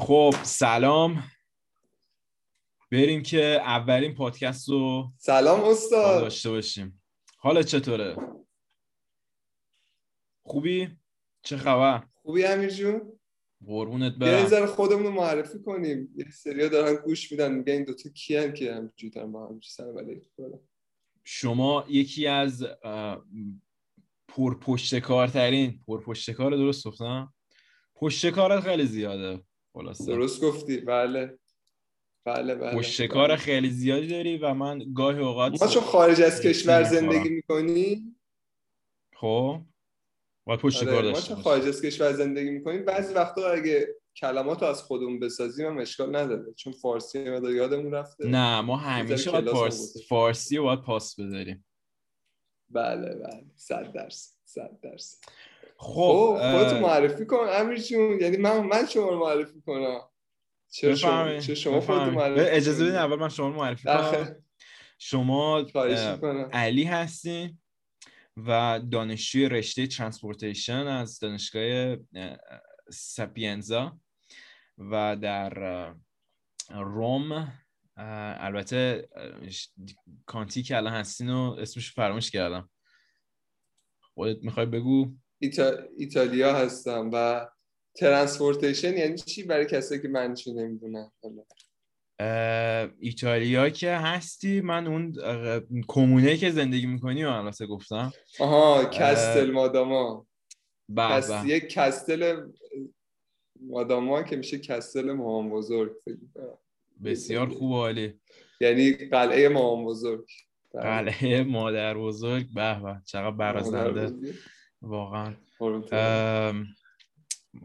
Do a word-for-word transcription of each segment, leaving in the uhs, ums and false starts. خب سلام، بریم که اولین پادکست رو سلام استاد داشته باشیم. حالت چطوره؟ خوبی؟ چه خبر؟ خوبی امیر جون؟ قربونت برم. یه ذره خودمون رو معرفی کنیم. یه سری‌ها دارن گوش میدن میگن این دو تا کیان که همینجوری دارن با هم سلام علیکم. شما یکی از پرپشتکارترین پرپشتکار درست گفتم؟ پشتکارت خیلی زیاده. خلاصه درست گفتی. بله بله بله. پشتکار خیلی زیادی داری و من گاهی اوقات ما چون خارج از کشور زندگی می‌کنی خب باید پشتکار داشته باشی. ما چون خارج از کشور زندگی می‌کنیم بعضی وقتا اگه کلماتو از خودمون بسازیم هم اشکال نداره، چون فارسی مدار یادمون رفته. نه ما همیشه باید فارسی فارسی رو باید پاس بذاریم. بله بله صد درصد صد درصد. خب خودت معرفی کن امیر جون، یعنی من من شما رو معرفی کنم چه شما چه شما خودت معرفی. اجازه بدین اول من شما رو معرفی کنم. شما علی هستین و دانشجوی رشته ترانسپورتیشن از دانشگاه سپینزا و در روم، البته کانتی که الان هستین و اسمش فراموش کردم، خودت میخوای بگو. ایتا... ایتالیا هستم و ترانسپورتیشن یعنی چی برای کسایی که من چی نمیدونم؟ ایتالیا که هستی من اون کمونه که زندگی میکنی و البته گفتم آها کاستل ماداما. بله یک کاستل ماداما که میشه کاستل مامان بزرگ. بسیار خوب، عالی. یعنی قلعه مامان بزرگ، قلعه مادر بزرگ. به به چقدر برازنده واقعا.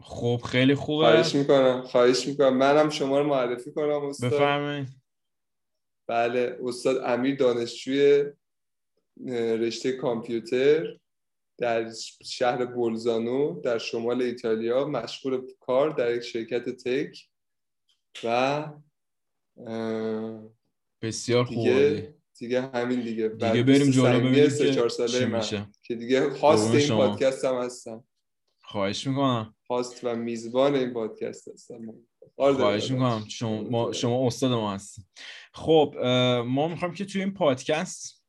خب خیلی خوبه. خواهش میکنم خواهش میکنم منم شما رو معرفی کنم استاد. بفرمایید. بله استاد امیر دانشجوی رشته کامپیوتر در شهر بولزانو در شمال ایتالیا، مشغول کار در یک شرکت تک و بسیار خوبه دیگه. همین دیگه دیگه بریم جلو ببینیم سه چهار ساله من که دیگه هاست این پادکست هم هستم. خواهش میکنم. هاست و میزبان این پادکست هستم. خواهش میکنم. شما شما استاد ما هستید. خب ما میخوایم که توی این پادکست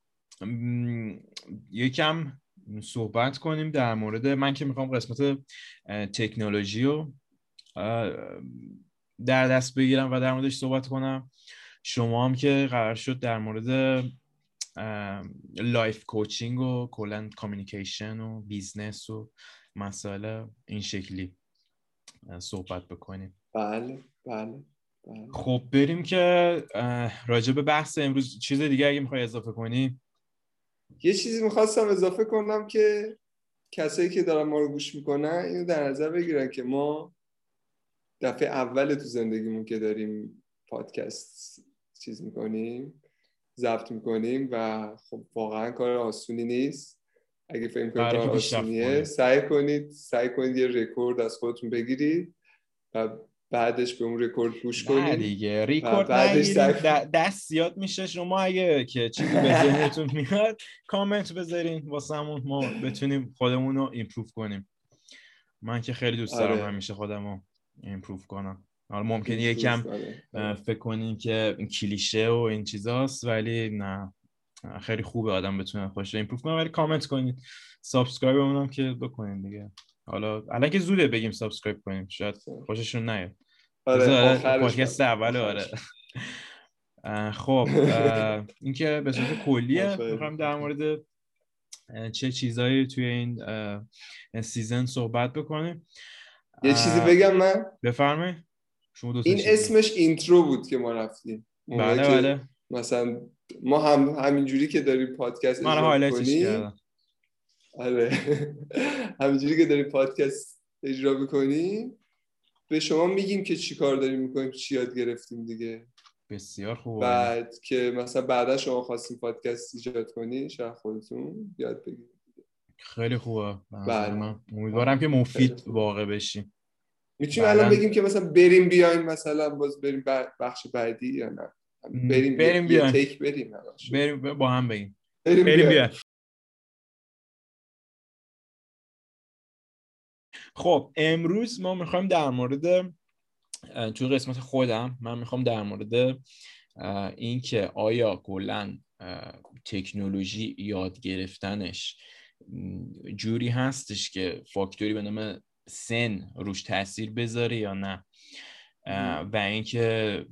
یکم صحبت کنیم در مورد، من که میخوام قسمت تکنولوژی رو در دست بگیرم و در موردش صحبت کنم. شما هم که قرار شد در مورد لایف کوچینگ و کلاً کامیونیکیشن و بیزنس و مسائل این شکلی صحبت بکنیم. بله بله بله. خب بریم که راجع به بحث امروز چیز دیگه اگه میخوای اضافه کنی. یه چیزی میخواستم اضافه کنم که کسایی که دارن ما رو گوش میکنن اینو در نظر بگیرن که ما دفعه اول تو زندگیمون که داریم پادکست چیز میکنیم ضبط میکنیم و خب واقعا کار آسونی نیست. اگه فکر کنید کار آسونیه سعی کنید سعی کنید یه رکورد از خودتون بگیرید و بعدش به اون رکورد گوش کنید دیگه. رکورد بعدش دست زیاد میشه. شما اگه که چیزی به ذهنتون میاد کامنت بذارین واسمون ما بتونیم خودمون رو ایمپروو کنیم. من که خیلی دوست دارم همیشه خودمو ایمپروو کنم. حالا ممکنه یکم فکر کنین که این کلیشه و این چیزاست، ولی نه خیلی خوبه آدم بتونه خوش ایمپروو کنه. ولی کامنت کنید، سابسکرایب هم که بکنین دیگه. حالا الان که زوده بگیم سابسکرایب کنیم، شاید خوششون نیاد. آره پادکست اول. آره خب این که به صورت کلیه می‌خوام در مورد چه چیزایی توی این سیزن صحبت بکنیم. یه چیزی بگم من؟ بفرمایید. این اسمش اینترو بود که ما رفتیم. بله بله. مثلا ما هم همینجوری که داریم پادکست اجرا می‌کنیم. من هایلایتش کردم. آره. همینجوری که داریم پادکست اجرا می‌کنیم به شما میگیم که چی کار داریم می‌کنیم، چی یاد گرفتیم دیگه. بسیار خوب. بعد که مثلا بعدا شما خواستین پادکست ایجاد کنین، شاید خودتون یاد بگیرید. خیلی خوبه. من امیدوارم که مفید واقع بشیم. میتونیم الان بگیم که مثلا بریم بیایم مثلا باز بریم بخش بعدی یا نه بریم بریم بیایم تیک بریم بریم با هم بگیم بریم بیایم. خب امروز ما میخوایم در مورد توی قسمت خودم من میخوام در مورد این که آیا کلاً تکنولوژی یاد گرفتنش جوری هستش که فاکتوری به نام سن روش تاثیر بذاره یا نه، و اینکه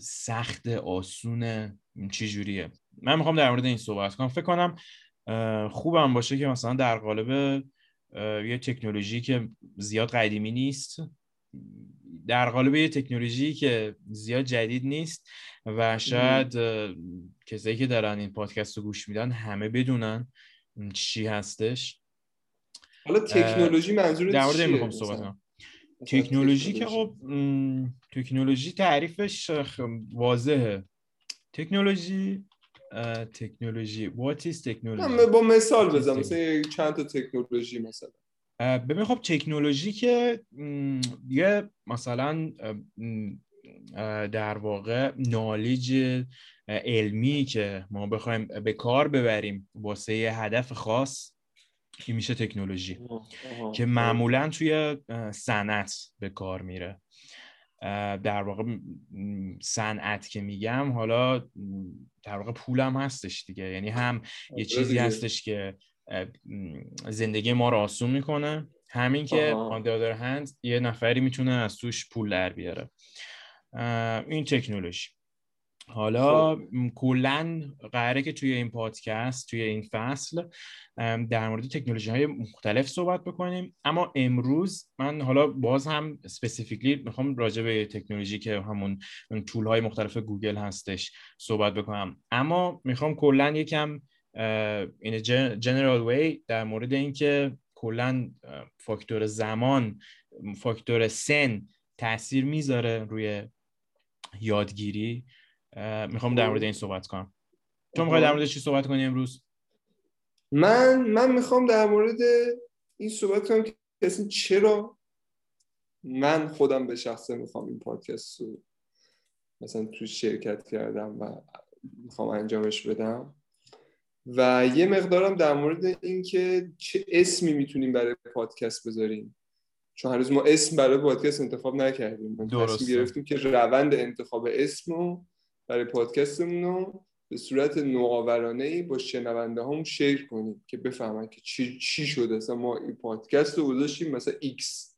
سخت آسونه چی جوریه. من میخوام در مورد این صحبت کنم. فکر کنم خوبم باشه که مثلا در قالب یه تکنولوژی که زیاد قدیمی نیست، در قالب یه تکنولوژی که زیاد جدید نیست و شاید کسایی که دارن این پادکست رو گوش میدن همه بدونن چی هستش. حالا تکنولوژی منظورت در مورد این میخوام صحبت کنم. تکنولوژی که خب تکنولوژی تعریفش واضحه. تکنولوژی تکنولوژی what is تکنولوژی؟ با مثال بزنم، مثلا چند تا تکنولوژی مثلا ببین. خب تکنولوژی که دیگه مثلا در واقع نالیج علمی که ما بخوایم به کار ببریم واسه یه هدف خاص که میشه تکنولوژی، که معمولا توی صنعت به کار میره. در واقع صنعت که میگم حالا در واقع پولم هستش دیگه، یعنی هم یه چیزی هستش که زندگی ما رو آسون میکنه، همین که on the other hand یه نفری میتونه از توش پول در بیاره. این تکنولوژی. حالا کلن قراره که توی این پادکست توی این فصل در مورد تکنولوژی های مختلف صحبت بکنیم، اما امروز من حالا باز هم اسپسیفیکلی میخوام راجع به تکنولوژی که همون تول های مختلف گوگل هستش صحبت بکنم، اما میخوام کلن یکم in a general way در مورد این که کلن فاکتور زمان، فاکتور سن تأثیر میذاره روی یادگیری، میخوام در مورد این صحبت کنم. تو میخوای در مورد چی صحبت کنی امروز؟ من من میخوام در مورد این صحبت کنم که اصلا چرا من خودم به شخصه میخوام این پادکست رو مثلا تو شرکت کردم و میخوام انجامش بدم، و یه مقدارم در مورد این که چه اسمی میتونیم برای پادکست بذاریم، چون هنوز ما اسم برای پادکست انتخاب نکردیم. درست گرفتیم که روند انتخاب اسمو برای پادکستمون رو به صورت نوآورانه‌ای با شنونده هامون شیر کنیم که بفهمن که چی چی شده. مثلا ما این پادکست رو گذاشتیم مثلا ایکس،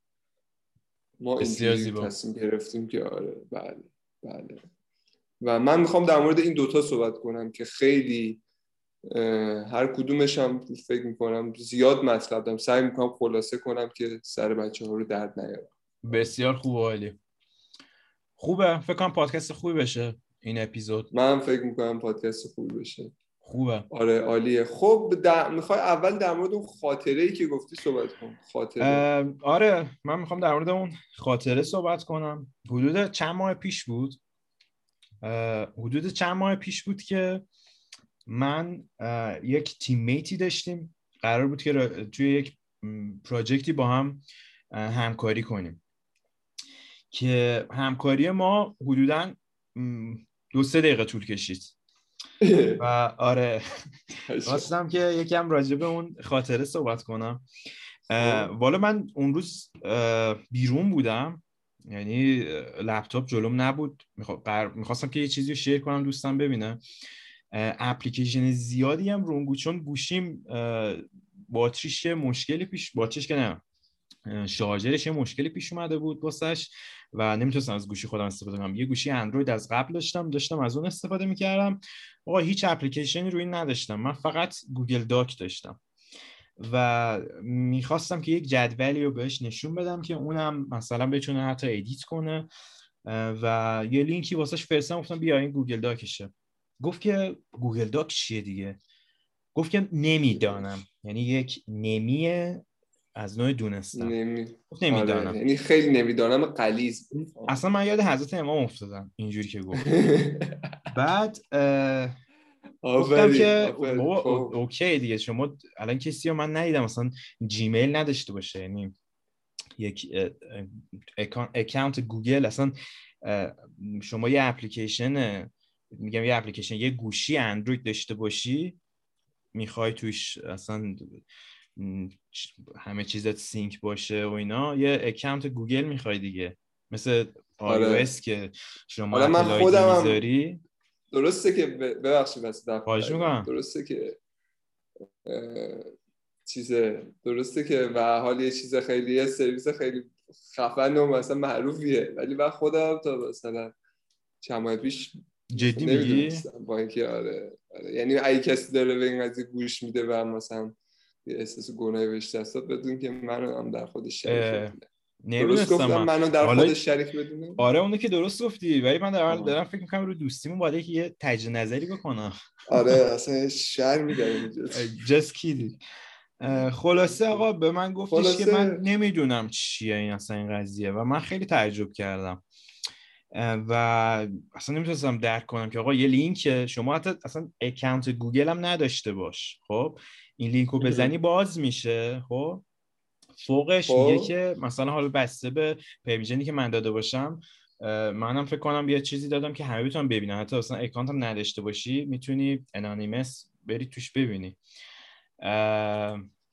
ما اینجوری تصمیم گرفتیم که آره بله بله. و من میخوام در مورد این دوتا صحبت کنم که خیلی هر کدومش هم فکر میکنم زیاد مطلب دارم، سعی میکنم خلاصه کنم که سر بچه ها رو درد نیارم. بسیار خوب، عالی. خوبه، فکر کنم پادکست خوبی بشه این اپیزود. من فکر میکنم پادکست خوبی بشه. خوبه، آره، عالیه. خب در... میخوای اول در مورد اون خاطره‌ای که گفتی صحبت کنم؟ خاطره، آره، من میخوام در مورد اون خاطره صحبت کنم. حدود چند ماه پیش بود اه... حدود چند ماه پیش بود که من یک تیمیتی داشتیم، قرار بود که را... توی یک پراجکتی با هم همکاری کنیم، که همکاری ما حدوداً دو سه دقیقه طول کشید و آره خواستم که یکم راجع به اون خاطره صحبت کنم. والا من اون روز بیرون بودم، یعنی لپتاپ جلوم نبود، میخواستم که یه چیزی رو شیر کنم دوستم ببینه. اپلیکیشن زیادی هم رونگو، چون گوشیم باتریش مشکلی پیش باتریش که نه شارژرش یه مشکلی پیش اومده بود واسش و نمیتونستم از گوشی خودم استفاده کنم. یه گوشی اندروید از قبل داشتم داشتم از اون استفاده میکردم. آقا هیچ اپلیکیشنی روی نداشتم، من فقط گوگل داک داشتم و میخواستم که یک جدولی رو بهش نشون بدم که اونم مثلا بتونه حتی ادیت کنه و یه لینکی واسش فرستادم، گفتم بیا این گوگل داکشه. گفت که گوگل داک چیه دیگه؟ گفت که نمیدانم، یعنی یک نمیه از نوع دونستم. نمی... نمیدانم، آره، یعنی خیلی نمیدانم غلیظ بود. اصلا من یاد حضرت امام افتادم اینجوری که گفت. بعد گفتم که بابا اوکی دیگه، شما الان کسی رو من ندیدم مثلا جیمیل نداشته باشه، یعنی یک اکانت گوگل. اصلا شما یه اپلیکیشن، میگم یه اپلیکیشن، یه گوشی اندروید داشته باشی، میخوای توش اصلا همه چیزت سینک باشه و اینا، یه اکانت گوگل میخوای دیگه، مثل آره. iOS که شما اطلاعاتی میذاری درسته که ببخشید واسه دفعه درسته که اه... چیزه درسته که و حال یه چیز خیلی یه سرویس خیلی خفن و مثلا معروفیه، ولی من خودم تا مثلا چند ماه پیش جدی میگی با اینکه آره. آره یعنی اگه کسی داره به این قضیه گوش میده و مثلا یه احساس گناهی بهش دست داد بدون که منو هم در خودش شریک بدونه. درست گفتم من. منو در حالا... خودش شریک بدونه. آره اونو که درست گفتی، ولی من در حال دارم فکر میکنم رو دوستیمون باید یه تجزیه نظری بکنم. آره اصلا شرمی داره اینجا. just kidding. خلاصه آقا به من گفتیش خلاصه... که من نمیدونم چیه این اصلا این قضیه و من خیلی تعجب کردم و اصلا نمیتونستم درک کنم که آقا یه لینک شما حتی اصلا اکانت گوگل هم نداشته باش، خب این لینک رو بزنی باز میشه، خب فوقش خب. میگه که مثلا حالا بسته به پرمیشنی که من داده باشم، منم فکر کنم یه چیزی دادم که همه بتونن ببینن، حتی اصلا اکانت هم نداشته باشی میتونی انانیمس بری توش ببینی.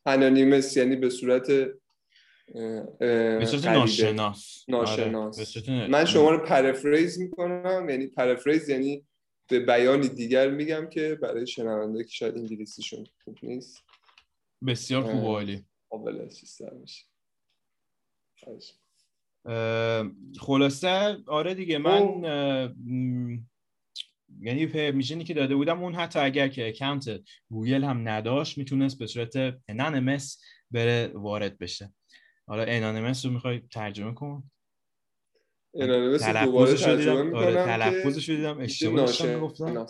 انانیمس یعنی به صورت به صورت ناشناس ناشناس آره. من شما رو پرفریز میکنم، یعنی پرفریز یعنی به بیان دیگر میگم که برای شنونده که شاید انگلیسیشون خوب نیست. بسیار خوب عالی قابل چیزتر میشه. خلاصه آره دیگه من او... یعنی پرمیشنی که داده بودم اون حتی اگر که اکانت گوگل هم نداشت میتونست به صورت انانیمس بره وارد بشه. حالا انانیمس رو میخوای ترجمه کن؟ انانیمس رو دوباره ترجمه میکنم. آره تلفظش رو دیدم اشتباه داشتم میگفتم.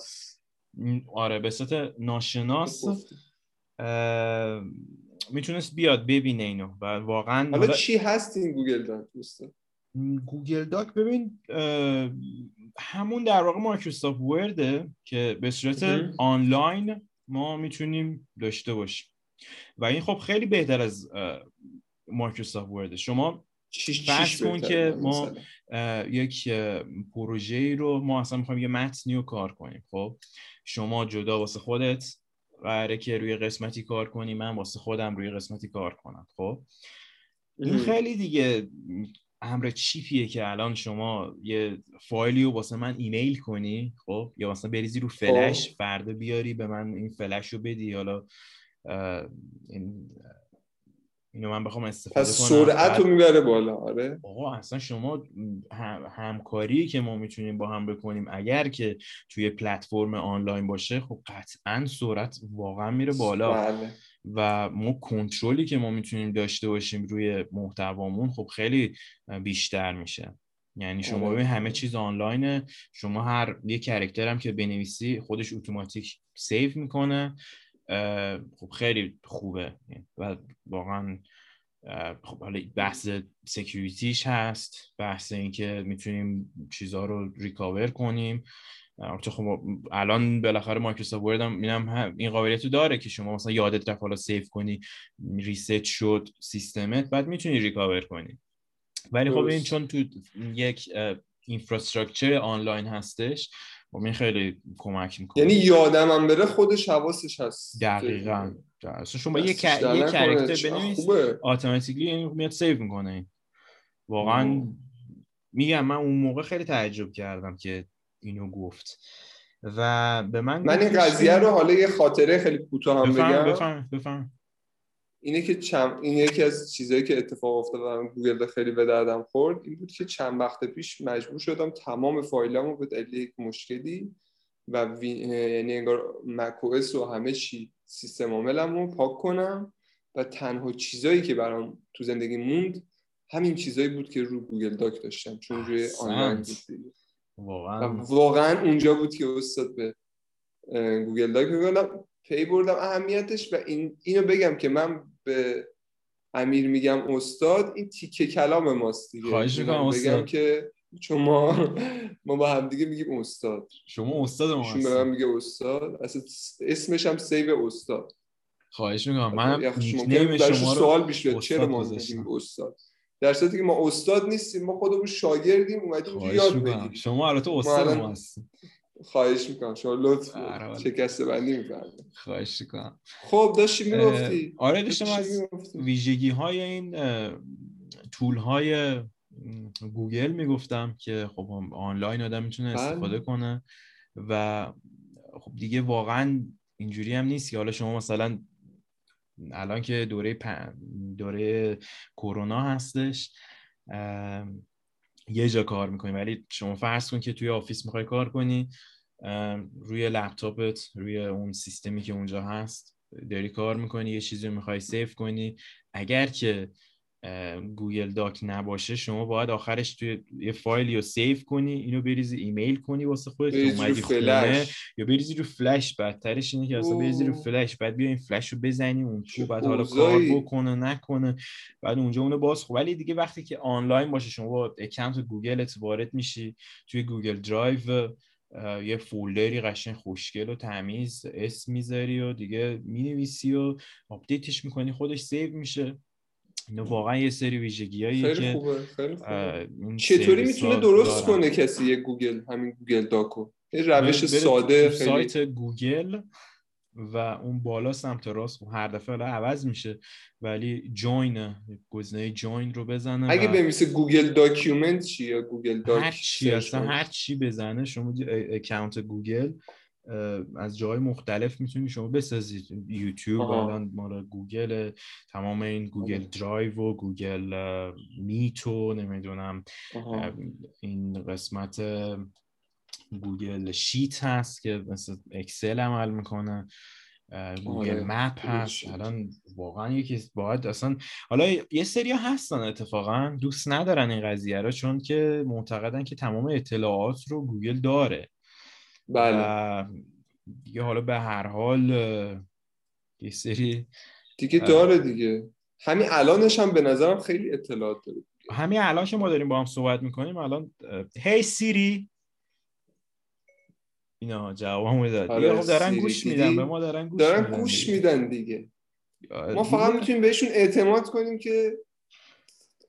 آره به صورت ناشناس میتونست بیاد ببینه اینو و واقعا حالا چی هست این گوگل داک دوستا؟ گوگل داک ببین همون در واقع مایکروسافت ورده که به صورت آنلاین ما میتونیم داشته باشیم و این خب خیلی بهتر از مایکروسافت ورده. شما فرض کن که ما یک پروژه‌ای رو ما اصلا می‌خوایم یه متنی رو کار کنیم، خب شما جدا واسه خودت قراره که روی قسمتی کار کنی، من واسه خودم روی قسمتی کار کنم، خب این خیلی دیگه امر چیپیه که الان شما یه فایلی رو واسه من ایمیل کنی، خب یا واسه بریزی رو فلش فردا بیاری به من این فلش رو بدی، حالا این اینو من بخوام استفاده کنم پس سرعت رو میبره بالا. آره آقا اصلا شما هم... همکاری که ما میتونیم با هم بکنیم اگر که توی پلتفرم آنلاین باشه خب قطعا سرعت واقعا میره بالا. بله. و ما کنترلی که ما میتونیم داشته باشیم روی محتوامون خب خیلی بیشتر میشه. یعنی شما ببین همه چیز آنلاینه، شما هر یه کرکتر هم که بنویسی خودش اتوماتیک سیو میکنه، خب خیلی خوبه و واقعا خب حالا بحث سکیوریتیش هست، بحث این که میتونیم چیزها رو ریکاور کنیم. خب الان بالاخره مایکروسافت ورد هم اینم این قابلیتو داره که شما مثلا یادت رفت حالا سیو کنی ریست شد سیستمت بعد میتونی ریکاور کنی، ولی خب این چون تو یک اینفراستراکچر آنلاین هستش و من خیلی کمک میکنه. یعنی یادم هم بره خودش حواسش هست. دقیقاً اصلا شما یک یک کاراکتر بنویس اتوماتیکلی این میاد سیو میکنه. واقعا میگم من اون موقع خیلی تعجب کردم که اینو گفت و به من من این قضیه رو حالا یه خاطره خیلی کوتاه هم بگم. بفهم بفهم اینه که چم این یکی از چیزایی که اتفاق افتاد و گوگل خیلی به دردم خورد این بود که چند وقت پیش مجبور شدم تمام فایلامو به دلیل یک مشکلی و وی... یعنی انگار مک او اس و همه چی سیستم عاملمو پاک کنم و تنها چیزایی که برام تو زندگی موند همین چیزایی بود که رو گوگل داک داشتم چون روی آنلاین بود. واقعا واقعا اونجا بود که استاد به گوگل داک میگم پی بردم اهمیتش و این اینو بگم که من به امیر میگم استاد این تیکه کلام ماست دیگه. خواهش میکنم استاد بگم که چون ما ما با هم دیگه میگیم استاد، شما استاد ما هستید، شما میگه استاد، اصلا اسمش هم سیو استاد. خواهش میکنم منم نیم شما رو سوال میشه چرا ما میگیم استاد در صورتی که ما استاد نیستیم، ما خودمون شاگردیم اومدیم یاد بگیریم. شما حالا تو استاد ما هستید. خواهش میکنم شما لطف شکسته بندی میکنم. خواهش میکنم. خب داشتی میگفتی. آره داشتم از ویژگی های این تول های گوگل میگفتم که خب آنلاین آدم میتونه استفاده کنه و خب دیگه واقعا اینجوری هم نیست که حالا شما مثلا الان که دوره پن... دوره کرونا هستش یه جا کار میکنی، ولی شما فرض کن که توی آفیس میخوای کار کنی، روی لپتاپت روی اون سیستمی که اونجا هست داری کار میکنی، یه چیزی میخوای سیف کنی، اگر که گوگل داک نباشه شما باید آخرش توی یه فایلی رو سیف کنی، اینو بریزی ایمیل کنی واسه خودت که اومدی خونه، یا بریزی رو فلش. بدترش اینه که اصلا بریزی رو فلش، بعد بیاین فلش رو بزنی اون تو، بعد حالا کار بکنه نکنه، بعد اونجا اونو باز. خب ولی دیگه وقتی که آنلاین باشه شما با اکانت گوگلت وارد میشی توی گوگل درایو، یه فولدری قشنگ خوشگل و تمیز اسم میذاری و دیگه مینویسی و آپدیتش میکنی، خودش سیو میشه. اینو واقعا یه سری ویژگی‌هایی که خوبه، خیلی خوبه. چطوری میتونه درست دارن. کنه کسی یه گوگل، همین گوگل داکو یه روش ساده، خیلی سایت گوگل و اون بالا سمت راست هر دفعه حالا عوض میشه ولی جوین، گزینه جوین رو بزنه. اگه بنویسی گوگل داکیومنت چی یا گوگل داک هر چی، اصلا هر چی بزنه شما اکانت گوگل از جای مختلف میتونی شما بسازید، یوتیوب الان مال گوگل، تمام این گوگل درایو و گوگل میتو نمیدونم آه. این قسمت گوگل شیت هست که مثلا اکسل عمل میکنه، گوگل مپ هست. الان واقعا یکی باید اصلا، حالا یه سری هستن اتفاقا دوست ندارن این قضیه را چون که معتقدن که تمام اطلاعات رو گوگل داره. بله دیگه حالا به هر حال یه سری دیگه داره دیگه، همین الانش هم به نظرم خیلی اطلاعات داره. همین الان که ما داریم با هم صحبت میکنیم الان هی hey سیری اینا جوابمو داد. آره دارن گوش میدن به ما، دارن گوش دارن میدن گوش میدن دیگه. ما فقط میتونیم بهشون اعتماد کنیم که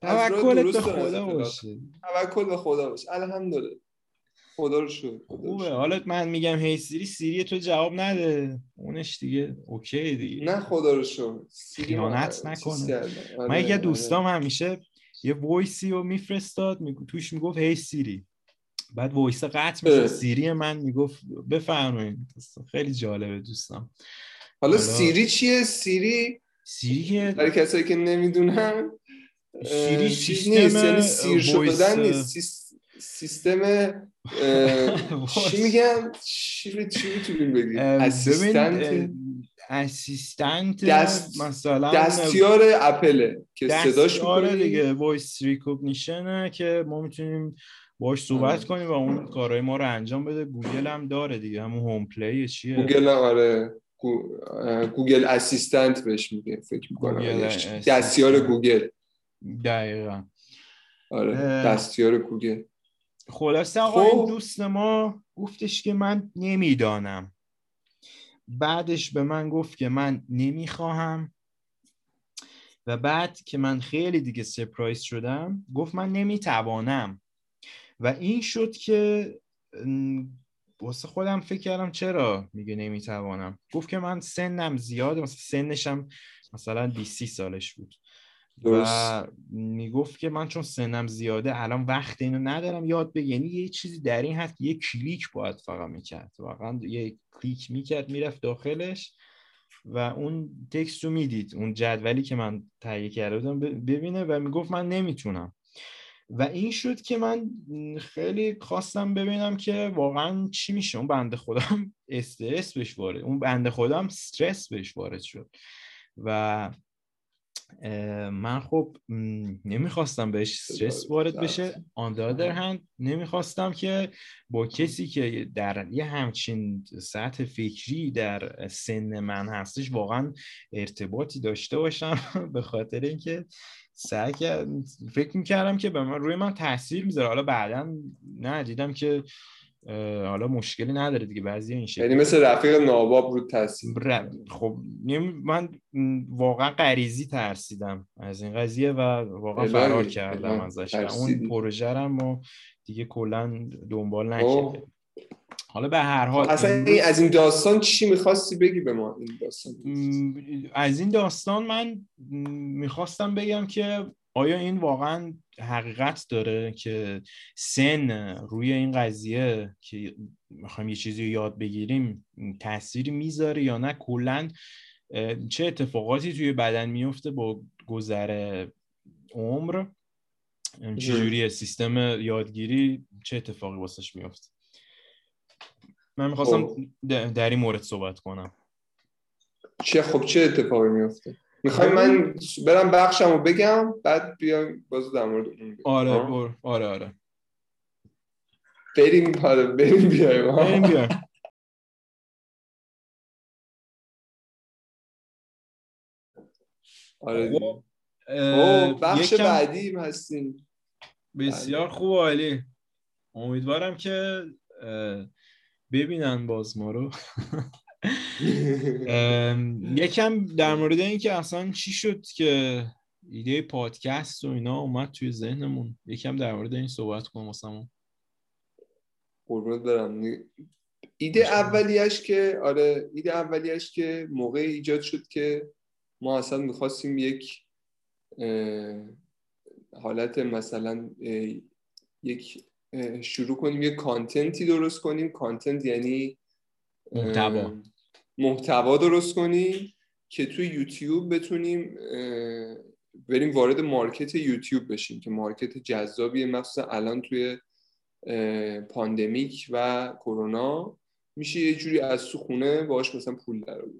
توکل به خدا باشه، توکل به خدا باشه. الحمدلله خدا رو شد. خوبه. حالا من میگم هی سیری، سیری تو جواب نده اونش دیگه اوکی دیگه. نه خدا رو شد خیانت نکنه. من یه دوستام همیشه یه وایسی رو میفرستاد می... توش میگفت هی سیری، بعد وایس قطع میشه سیری من میگفت بفرمایید. خیلی جالبه دوستام. حالا, حالا سیری چیه؟ سیری سیری برای کسایی که نمیدونن سیری سیستم، یعنی سیر شدن نیست، سیستم چی میگم چی چی میتونیم بگیم اسیستنت اسیستنت دست... مثلا دستیار اپل که صداش میکنه دیگه، وایس ریکگنیشنه که ما میتونیم باش صحبت کنیم و اون کارهای ما رو انجام بده. گوگل هم داره دیگه، همون هوم پلی چیه گوگل هم. آره گو... گوگل اسیستنت بهش میگه فکر میکنم، دستیار گوگل دقیقاً. آره دستیار گوگل. خلاصه آقا این دوست ما گفتش که من نمیدانم، بعدش به من گفت که من نمیخواهم، و بعد که من خیلی دیگه سرپرایز شدم گفت من نمیتوانم، و این شد که واسه خودم فکر کردم چرا میگه نمیتوانم. گفت که من سنم زیاده، مثلا سنشم مثلا بیست سالش بود و میگفت که من چون سنم زیاده الان وقت اینو ندارم یاد بگیرم. یعنی یه چیزی در این حد یه کلیک باید فقط میکرد، واقعا یه کلیک میکرد میرفت داخلش و اون تکست رو میدید، اون جدولی که من تهیه کرده بودم ببینه و میگفت من نمیتونم. و این شد که من خیلی خواستم ببینم که واقعا چی میشه. اون بنده خودم استرس بهش وارد اون بنده خودم استرس بهش وارد شد و من خب نمیخواستم بهش استرس وارد بشه. on the other hand نمیخواستم که با کسی که در یه همچین سطح فکری در سن من هستش واقعا ارتباطی داشته باشم به خاطر اینکه سعی فکر میکردم که به من روی من تاثیر میذاره. حالا بعداً نه دیدم که حالا مشکلی نداره دیگه بعضی این شکلی، یعنی مثل رفیق ناباب رو ترسید. خب من واقعا غریزی ترسیدم از این قضیه و واقعا فرار کردم ازش، اون پروژه رو دیگه کلا دنبال نکردم. حالا به هر حال اصلا این از این داستان چی میخواستی بگی به ما؟ این داستان از این داستان من میخواستم بگم که آیا این واقعا حقیقت داره که سن روی این قضیه که میخوایم یه چیزی رو یاد بگیریم تأثیری میذاره یا نه؟ کلاً چه اتفاقاتی توی بدن میفته با گذر عمر؟ چجوریه سیستم یادگیری، چه اتفاقی واسش میفته؟ من میخواستم در این مورد صحبت کنم. چه خب چه اتفاقی میفته؟ میخوای من برم بخشمو بگم بعد بیام باز در مورد اون بگم؟ آره آره آره, آره. بریم آره بریم بیایم بریم بیایم آره او بخش یکم... بعدی هستیم. بسیار خوب، عالی. امیدوارم که ببینن باز ما رو. یکم در مورد این که اصلا چی شد که ایده پادکست و اینا اومد توی ذهنمون، یکم در مورد این صحبت کنم واسمون. قربونت برم. ایده اولیش که آره ایده اولیش که موقع ایجاد شد که ما اصلا می‌خواستیم یک حالت مثلا یک شروع کنیم، یک کانتنتی درست کنیم. کانتنت یعنی محتوا محتوا درست کنیم که توی یوتیوب بتونیم بریم وارد مارکت یوتیوب بشیم، که مارکت جذابیه، مخصوصا الان توی پاندمیک و کرونا میشه یه جوری از تو خونه باهاش مثلا پول درآورد.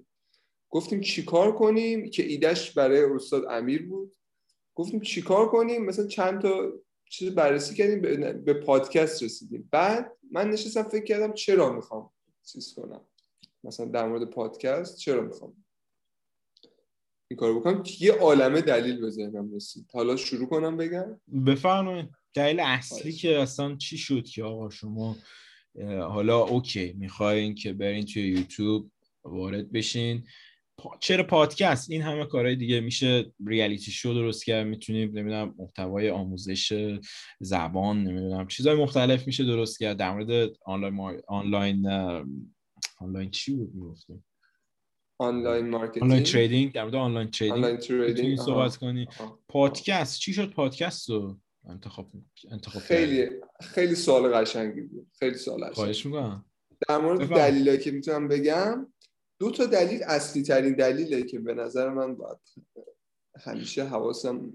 گفتیم چیکار کنیم، که ایدهش برای استاد امیر بود. گفتیم چیکار کنیم، مثلا چند تا چیز بررسی کردیم، به پادکست رسیدیم. بعد من نشستم فکر کردم چرا میخوام چیز کنم، مثلا در مورد پادکست چرا میخوام این کارو بکنم. یه عالمه دلیل به ذهنم رسید. حالا شروع کنم بگم؟ بفرمایید. دلیل اصلی باید. که اصلا چی شد که آقا شما حالا اوکی میخواین که برین توی یوتیوب وارد بشین، چرا پادکست؟ این همه کارهای دیگه میشه ریالیتی شو درست کرد، میتونیم نمیدونم محتوای آموزش زبان، نمیدونم چیزای مختلف میشه درست کرد در مورد آنلاین مار... آنلاین آنلاین چی بود میگفتیم آنلاین مارکتینگ، آنلاین تریدینگ، در مورد آنلاین تریدینگ آنلاین تریدینگ صحبت کنی. پادکست چی شد؟ پادکست رو انتخاب انتخاب خیلی خیلی سوال قشنگی بود. خیلی سوال قشنگی. خواهش می‌کنم. در مورد دلایلی که میتونم بگم، دو تا دلیل اصلی ترین دلیله که به نظر من باید همیشه حواسم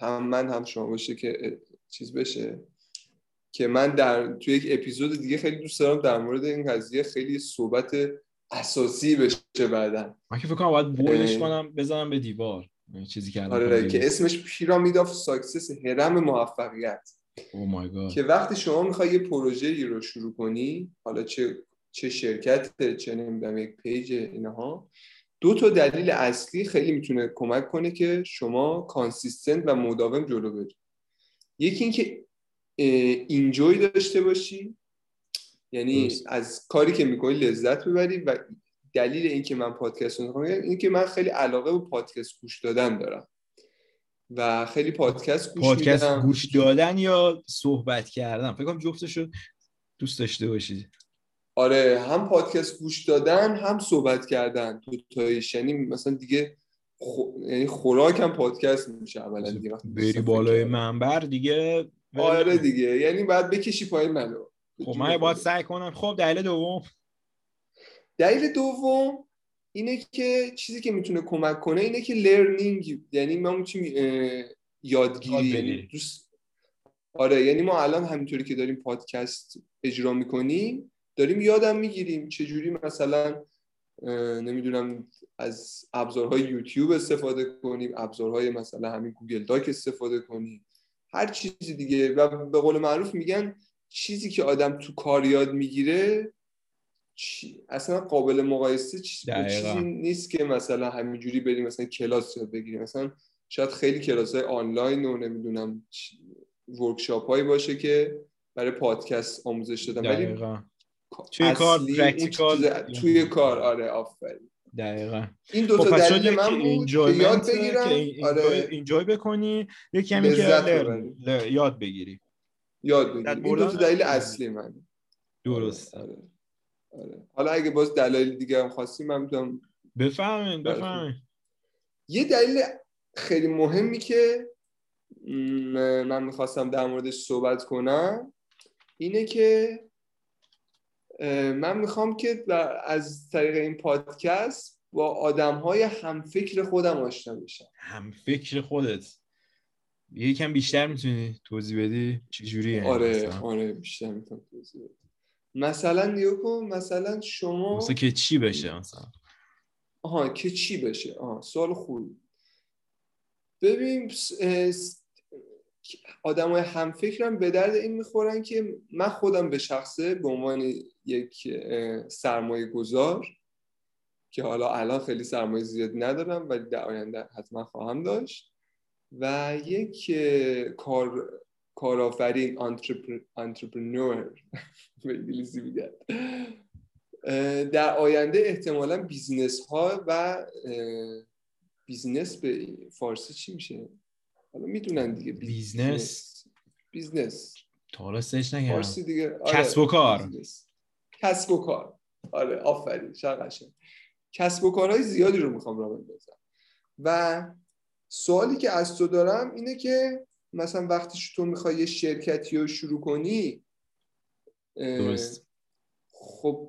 هم من هم شما باشه که چیز بشه، که من در توی یک اپیزود دیگه خیلی دوست دارم در مورد این قضیه خیلی صحبت اساسی بشه بعداً. من که فکر کنم باید بولش کنم بزنم به دیوار چیزی که آره که اسمش پیرامید آف ساکسس، هرم موفقیت. او مای گاد. که وقتی شما میخوای یه پروژه‌ای رو شروع کنی، حالا چه چه شرکت، چه نمیدونم یک پیج، اینها دو تا دلیل اصلی خیلی میتونه کمک کنه که شما کانسیستنت و مداوم جلو بری. یکی این که اینجوی داشته باشی، یعنی درست. از کاری که میکنی لذت ببری. و دلیل این که من پادکست رو میخوام این که من خیلی علاقه به پادکست گوش دادن دارم و خیلی پادکست گوش میدم. پادکست گوش دادن یا صحبت کردن، فکر کنم جفتش رو دوست داشته باشید. آره، هم پادکست گوش دادن هم صحبت کردن، تو تایش. یعنی مثلا دیگه خ... یعنی خوراک هم پادکست میشه اولا دیگه. بری بالای منبر دیگه. آره دیگه، یعنی باید بکشی پایین منو. خب من باید سعی کنم. خب دلیل دوم دلیل دوم اینه که چیزی که میتونه کمک کنه اینه که لرنینگ، یعنی ما میتونیم یادگیری، یعنی دوست... آره یعنی ما الان همینطوری که داریم پادکست اجرا میکنیم داریم یادم میگیریم چجوری مثلا نمیدونم از ابزارهای یوتیوب استفاده کنیم، ابزارهای مثلا همین گوگل داک استفاده کنیم، هر چیزی دیگه. و به قول معروف میگن چیزی که آدم تو کار یاد میگیره چی... اصلا قابل مقایسه چیز... چیزی نیست که مثلا همینجوری بریم مثلا کلاس یاد بگیریم. مثلا شاید خیلی کلاس‌های آنلاین و نمیدونم ورکشاپ‌هایی باشه که برای پادکست آموزش دادن، ولی توی کار پرکتیکال توی کار. آره آفرین، دقیقاً. این دو تا دلیل من بود که یاد بگیرم، که آره اینجوری بکنی، یکی همین که یاد بگیری یاد بگیری این دو تا دلیل اصلی من. درست. آره. آره. حالا اگه باز دلایل دیگه هم خواستیم من میتونم. بفهمین بفهمین. یه دلیل خیلی مهمی که من میخواستم در موردش صحبت کنم اینه که من میخوام که از طریق این پادکست با آدمهای همفکر خودم آشنا بشم. همفکر خودت یکم بیشتر میتونی توضیح بدی چجوریه؟ آره مثلا. آره بیشتر میتونم توضیح بدم. مثلا دیوکو مثلا شما مثلا که چی بشه مثلا آها که چی بشه آها سوال خوبی. ببین آدمای همفکرم به درد این میخورن که من خودم به شخصه به عنوان یک سرمایه گذار که حالا الان خیلی سرمایه زیاد ندارم ولی در آینده حتما خواهم داشت و یک کار کارآفرین انترپرنور به انگلیسی میگن در آینده احتمالاً بیزنس ها و بیزنس به فارسی چی میشه؟ حالا میدونن دیگه بیزنس بیزنس تا حالا سرچ نکردم فارسی دیگه آره. کسب و کار بیزنس. کسب و کار آره آفرین شقشه کسب و کارهای زیادی رو میخوام راه بندازم و سوالی که از تو دارم اینه که مثلا وقتی تو میخوای یه شرکتی رو شروع کنی درست خب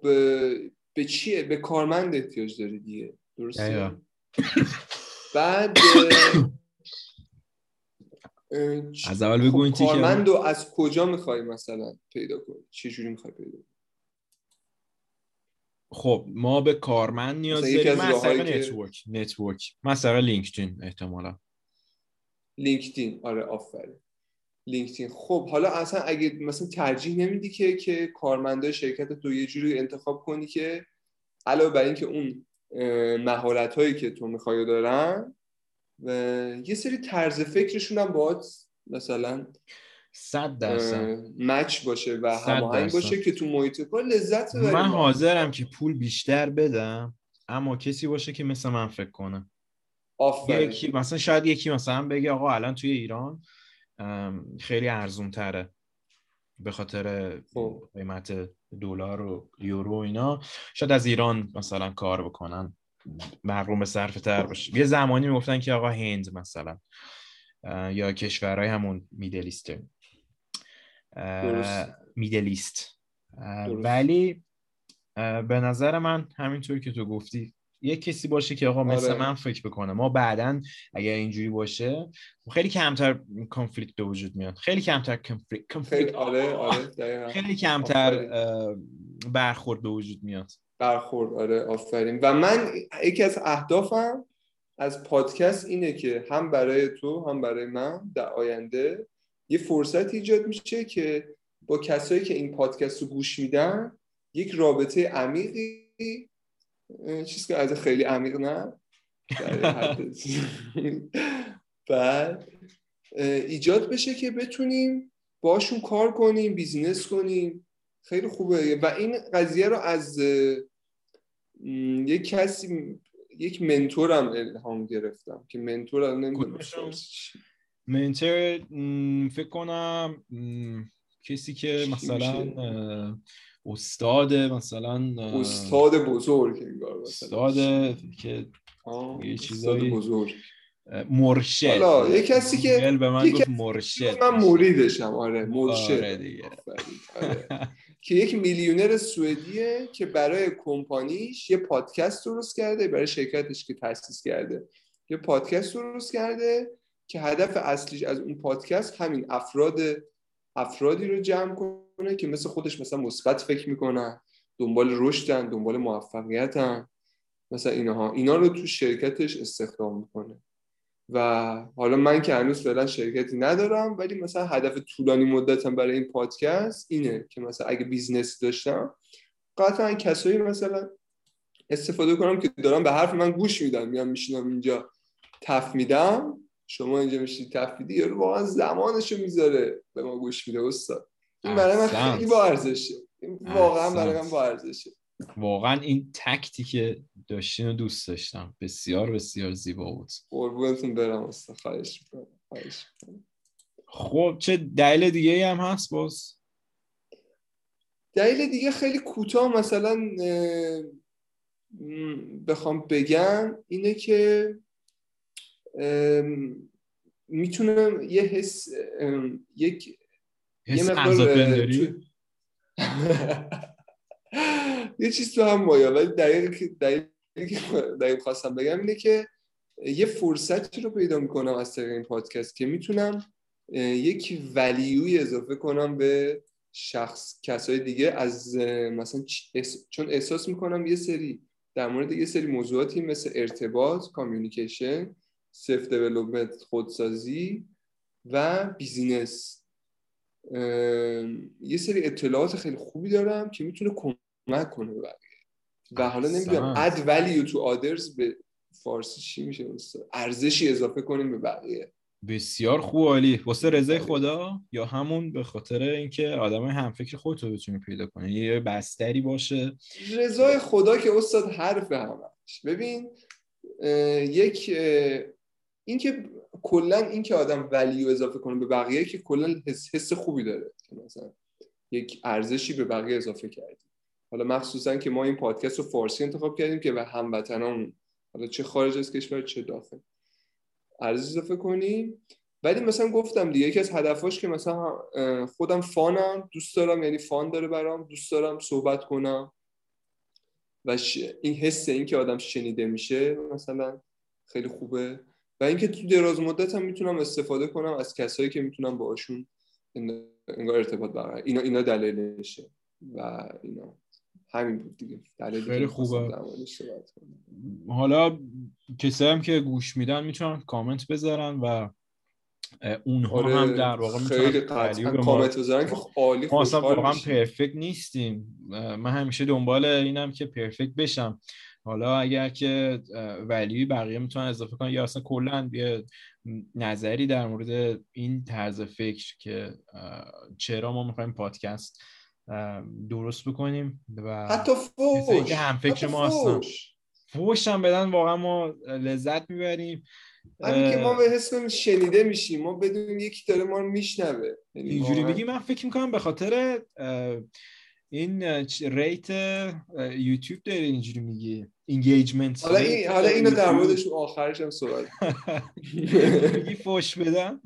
به چیه؟ به کارمند احتیاج داری دیگه درسته؟ بعد از اول بگو این کارمند رو از کجا میخوای مثلا پیدا کنی؟ چجوری میخوای پیدا کنی؟ خب ما به کارمند نیاز داریم من از طریق نتورک نتورک من از طریق لینکدین احتمالا لینکدین آره آفرین لینکدین خب حالا اصلا اگه مثلا ترجیح نمیدی که که کارمندای شرکت تو یه جوری انتخاب کنی که علاوه بر این که اون مهارت‌هایی که تو می‌خوای دارن و یه سری طرز فکرشون هم باید مثلا صد درصد مچ باشه و هماهنگ باشه که تو محیط کار لذت ببری. من حاضرم که پول بیشتر بدم اما کسی باشه که مثل من فکر کنه. آفرین. یکی مثلا شاید یکی مثلا بگه آقا الان توی ایران خیلی ارزون تره به خاطر قیمت دلار و یورو اینا شاید از ایران مثلا کار بکنن محروم صرفه تر باشه. یه زمانی میگفتن که آقا هند مثلا یا کشورهای همون میدل ایست میدل ایست ولی به نظر من همینطور که تو گفتی یه کسی باشه که آقا مثل آره. من فکر بکنه ما بعدن اگر اینجوری باشه خیلی کمتر کانفلیکت به وجود میاد خیلی کمتر کانفلیکت کانفلیکت آره آره خیلی کمتر برخورد به وجود میاد برخورد آره آفرین. و من یکی از اهدافم از پادکست اینه که هم برای تو هم برای من در آینده یه فرصت ایجاد میشه که با کسایی که این پادکست رو گوش میدن یک رابطه عمیقی چیز که از خیلی عمیق نه بعد ایجاد بشه که بتونیم باشون کار کنیم بیزینس کنیم خیلی خوبه. و این قضیه رو از یک کسی یک منتورم الهام گرفتم که منتور الان نمیدونم منتور فکر کنم کسی که مثلا استاد مثلا استاد بزرگ انگار استاد که یه چیزای بزرگ مرشد حالا یه کسی که دل به من گفت مرشد من مریدشم آره مرشد آره دیگه که یک میلیونر سوئدیه که برای کمپانیش یه پادکست درست کرده برای شرکتش که تأسیس کرده یه پادکست درست کرده که هدف اصلیش از اون پادکست همین افراد افرادی رو جمع کنه که مثل خودش مثلا مثبت فکر میکنن دنبال رشدن دنبال موفقیتن مثلا اینها اینا رو تو شرکتش استخدام میکنه. و حالا من که هنوز فعلا شرکتی ندارم ولی مثلا هدف طولانی مدتم برای این پادکست اینه که مثلا اگه بیزنس داشتم قطعا کسایی مثلا استفاده کنم که دارم به حرف من گوش میدن میام میشینم اینجا تف میدم شما اینجا میشی تفیدی یا رو واقعا زمانشو میذاره به ما گوش میده استاد این برای من خیلی با ارزشه واقعا برای من با ارزشه واقعا این تکتی که داشتین رو دوست داشتم بسیار بسیار زیبا بود قربونتون برم استاد خواهش می‌کنم. خب چه دلیل دیگه هم هست باز؟ دلیل دیگه خیلی کوتاه مثلا بخوام بگم اینه که میتونم یه حس یک حس ازادن داری؟ یه چیز تو هم مایا، ولی دقیقی که دقیق خواستم بگم اینه که یه فرصتی رو پیدا میکنم از طریق این پادکست که میتونم یک ولیوی اضافه کنم به شخص کسای دیگه، از مثلا احس... چون احساس میکنم یه سری در مورد یه سری موضوعاتی مثل ارتباط، کامیونیکیشن، سلف دیولپمنت، خودسازی و بیزینس ام... یه سری اطلاعات خیلی خوبی دارم که میتونه کمک کنه به بقیه. و حالا نمیدونم add value to others به فارسی چی میشه، ارزشی اضافه کنیم به بقیه. بسیار خوب، عالی. واسه رضای خدا یا همون به خاطر اینکه آدم هم فکر خودت رو بتونی پیدا کنی، یه بستری باشه. رضای خدا که استاد حرف همش. ببین اه، یک اینکه کلا اینکه آدم ولیو اضافه کنه به بقیه که کلا حس حس خوبی داره، مثلا یک ارزشی به بقیه اضافه کردی. حالا مخصوصا که ما این پادکست رو فارسی انتخاب کردیم که به هموطنان، حالا چه خارج از کشور چه داخل، ارزش اضافه کنیم. ولی مثلا گفتم دیگه یکی از هدفاش که مثلا خودم فانم، دوست دارم، یعنی فان داره برام، دوست دارم صحبت کنم و این حس این که آدم شنیده میشه مثلا خیلی خوبه. و اینکه تو دراز مدت هم میتونم استفاده کنم از کسایی که میتونم باهاشون انگار ارتباط برقرار، اینا اینا دلیلشه و اینا همین بود دیگه. خیلی خوبه. حالا کسایی هم که گوش میدن میتونن کامنت بذارن و اونها آره هم در واقع میتونن کامنت بذارن که عالی. ما اصلا واقعا پرفکت نیستیم، من همیشه دنبال اینم که پرفکت بشم. حالا اگر که ولیوی بقیه میتونن اضافه کنن یا اصلا کلا یه نظری در مورد این طرز فکر که چرا ما میخوایم پادکست درست بکنیم و حتی فوش هم فکر ما هستن، فوش هم بدن، واقعا ما لذت میبریم. همین که ما به حسم شنیده میشیم، ما بدون یکی داره ما رو میشنوه. اینجوری بگیم من فکر میکنم به خاطر این ریت یوتیوب داره اینجوری میگی انگیجمنت. حالا این حالا اینو در موردش آخرش هم صحبت میگی فوش بدم.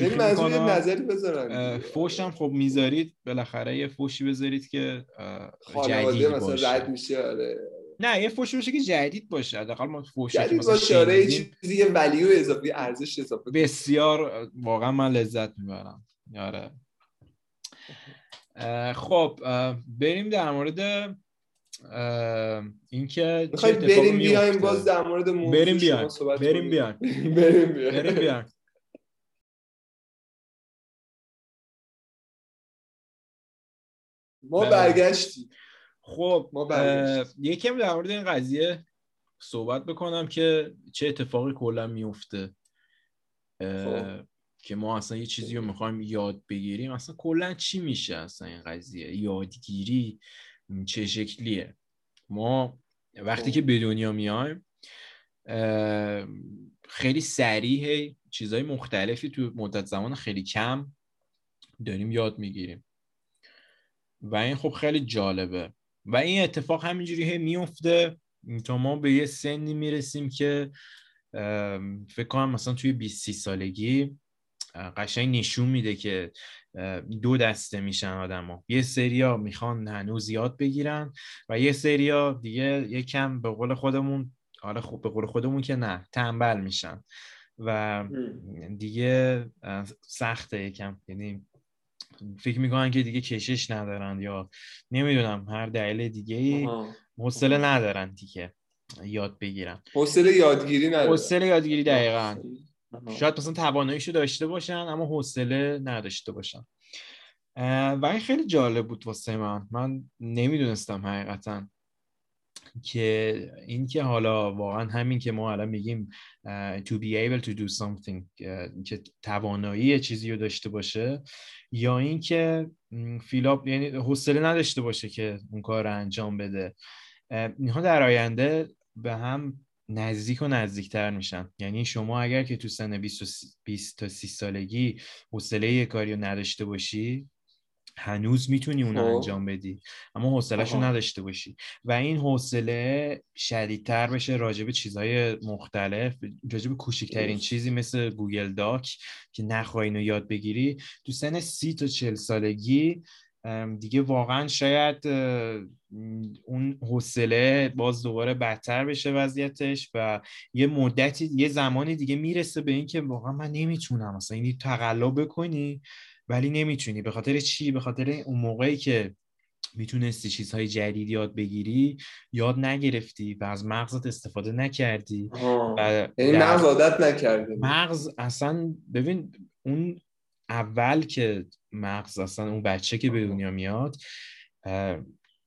این منظور یه نظری بذارن. فوش هم خب میذارید، بالاخره یه فوشی بذارید که جدید باشه، مثلا رد میشه. آره نه یه فوشی باشه که جدید باشه، حداقل ما فوشی جدید باشه. آره یه چیزی، یه ولیو اضافی، ارزش اضافه. بسیار واقعا من لذت میبرم. آره خب بریم در مورد اینکه چه اتفاقی میفته. بیایم باز در مورد موضوع بریم بیایم بریم بیایم بریم بریم بیایم ما برگشتیم. خب ما برگشتیم. یکم در مورد این قضیه صحبت بکنم که چه اتفاقی کلا میفته که ما اصلا یه چیزی رو میخوایم یاد بگیریم، اصلا کلا چی میشه اصلا این قضیه یادگیری چه شکلیه. ما وقتی خوب. که به دنیا میایم خیلی سریع چیزهای مختلفی تو مدت زمان خیلی کم داریم یاد میگیریم و این خب خیلی جالبه و این اتفاق همینجوری میفته تا ما به یه سنی میرسیم که فکر کنم مثلا توی بیست سی سالگی قشنگ نشون میده که دو دسته میشن آدما. یه سریا میخوان هنوز یاد بگیرن و یه سریا دیگه یکم به قول خودمون، حالا خب به قول خودمون که نه، تنبل میشن و دیگه سخته یکم، یعنی فکر میکنن که دیگه کشش ندارن یا نمیدونم هر دلیل دیگه حوصله ندارن دیگه یاد بگیرن، حوصله یادگیری ندارن. حوصله یادگیری دقیقاً آه. شاید مثلا تواناییشو داشته باشن اما حوصله نداشته باشن و این خیلی جالب بود واسه من. من نمیدونستم حقیقتاً که این که حالا واقعا همین که ما الان میگیم to be able to do something که توانایی چیزی رو داشته باشه یا این که فیلاب یعنی حوصله نداشته باشه که اون کار رو انجام بده، اینها در آینده به هم نزدیک و نزدیکتر میشن. یعنی شما اگر که تو سن بیست تا سی سالگی حوصله یه کاری رو نداشته باشی هنوز میتونی اون رو انجام بدی اما حوصله‌شو نداشته باشی و این حوصله شدیدتر بشه راجب چیزهای مختلف، راجب کوچکترین چیزی مثل گوگل داک که نخواهی اینو یاد بگیری تو سن سی تا چهل سالگی دیگه واقعا شاید اون حوصله باز دوباره بدتر بشه وضعیتش و یه مدتی یه زمانی دیگه میرسه به این که واقعا من نمیتونم مثلا اینی تقلب بکنی ولی نمیتونی. به خاطر چی؟ به خاطر اون موقعی که میتونستی چیزهای جدید یاد بگیری یاد نگرفتی و از مغزت استفاده نکردی و یعنی مغز عادت نکردی. مغز اصلا ببین اون اول که مغز اصلا اون بچه که به دنیا میاد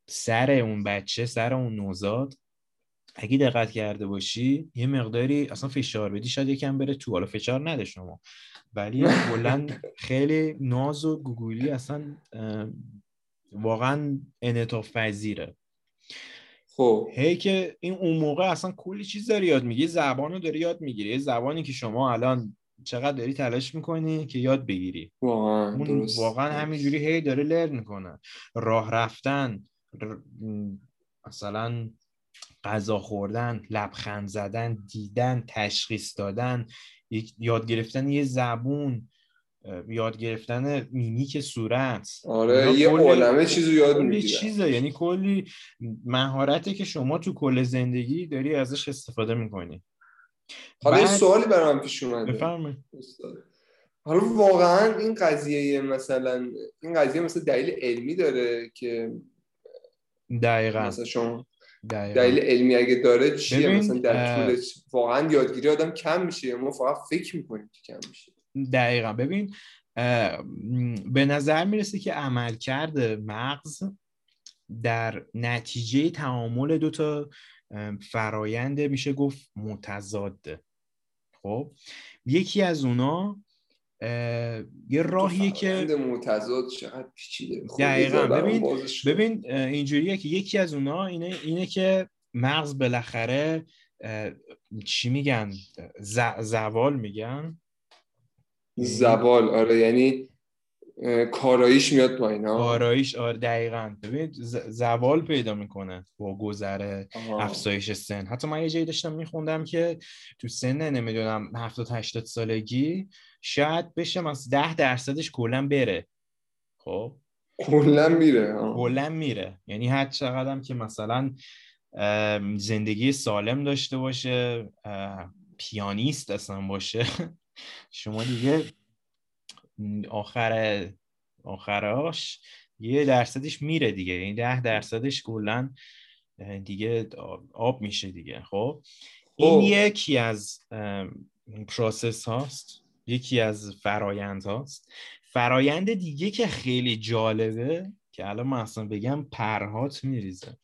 سر اون بچه سر اون نوزاد اگه دقت کرده باشی یه مقداری اصلا فشار بدی شاید یکم بره تو، حالا فشار نده شما ولی کلا خیلی ناز و گوگولی اصلا واقعا انعطاف پذیره. خب هی که این اون موقع اصلا کلی چیز داری یاد میگیری، زبانو داری یاد میگیری، زبانی که شما الان چقدر داری تلاش میکنی که یاد بگیری واقعا اون واقعا همینجوری هی داره لرن میکنه. راه رفتن، مثلا غذا خوردن، لبخند زدن، دیدن، تشخیص دادن، یاد گرفتن یه زبون، یاد گرفتن میمیک صورت، آره یه عالمه چیزو یاد میگیری چیزه، یعنی کلی مهارتی که شما تو کل زندگی داری ازش استفاده میکنی. حالا بعد... یه سوالی برام پیش اومده. بفرمایید. حالا واقعا این قضیه مثلا این قضیه مثلا دلیل علمی داره که دقیقاً مثلا شما دقیقا. دلیل علمی اگه داره چیه؟ مثلا در طول واقعا یادگیری آدم کم میشه، ما فقط فکر میکنیم که کم میشه. دقیقاً ببین به نظر میرسه که عملکرد مغز در نتیجه تعامل دو تا فرآیند میشه گفت متضاد. خب یکی از اونا یه راهیه که متضاد چقدر پیچیده. دقیقاً ببین ببین اینجوریه که یکی از اونا اینه اینه که مغز بالاخره چی میگن ز... زوال میگن زوال آره یعنی کاراییش میاد پایین ها کاراییش آره دقیقاً ببین ز... زوال پیدا میکنه با گذر افزایش سن. حتی من یه جایی داشتم میخوندم که تو سن نمیدونم هفتاد هشتاد سالگی شاید بشه از ده درصدش کلا بره. خب کلا میره کلا میره یعنی هر چقدر هم که مثلا زندگی سالم داشته باشه، پیانیست اصلا باشه، شما دیگه آخر آخراش یه درصدش میره دیگه، یعنی ده درصدش کلا دیگه آب میشه دیگه. خب این یکی از پروسس هاست، یکی از فرایند هاست. فرایند دیگه که خیلی جالبه که الان من اصلا بگم پرهات میریزه،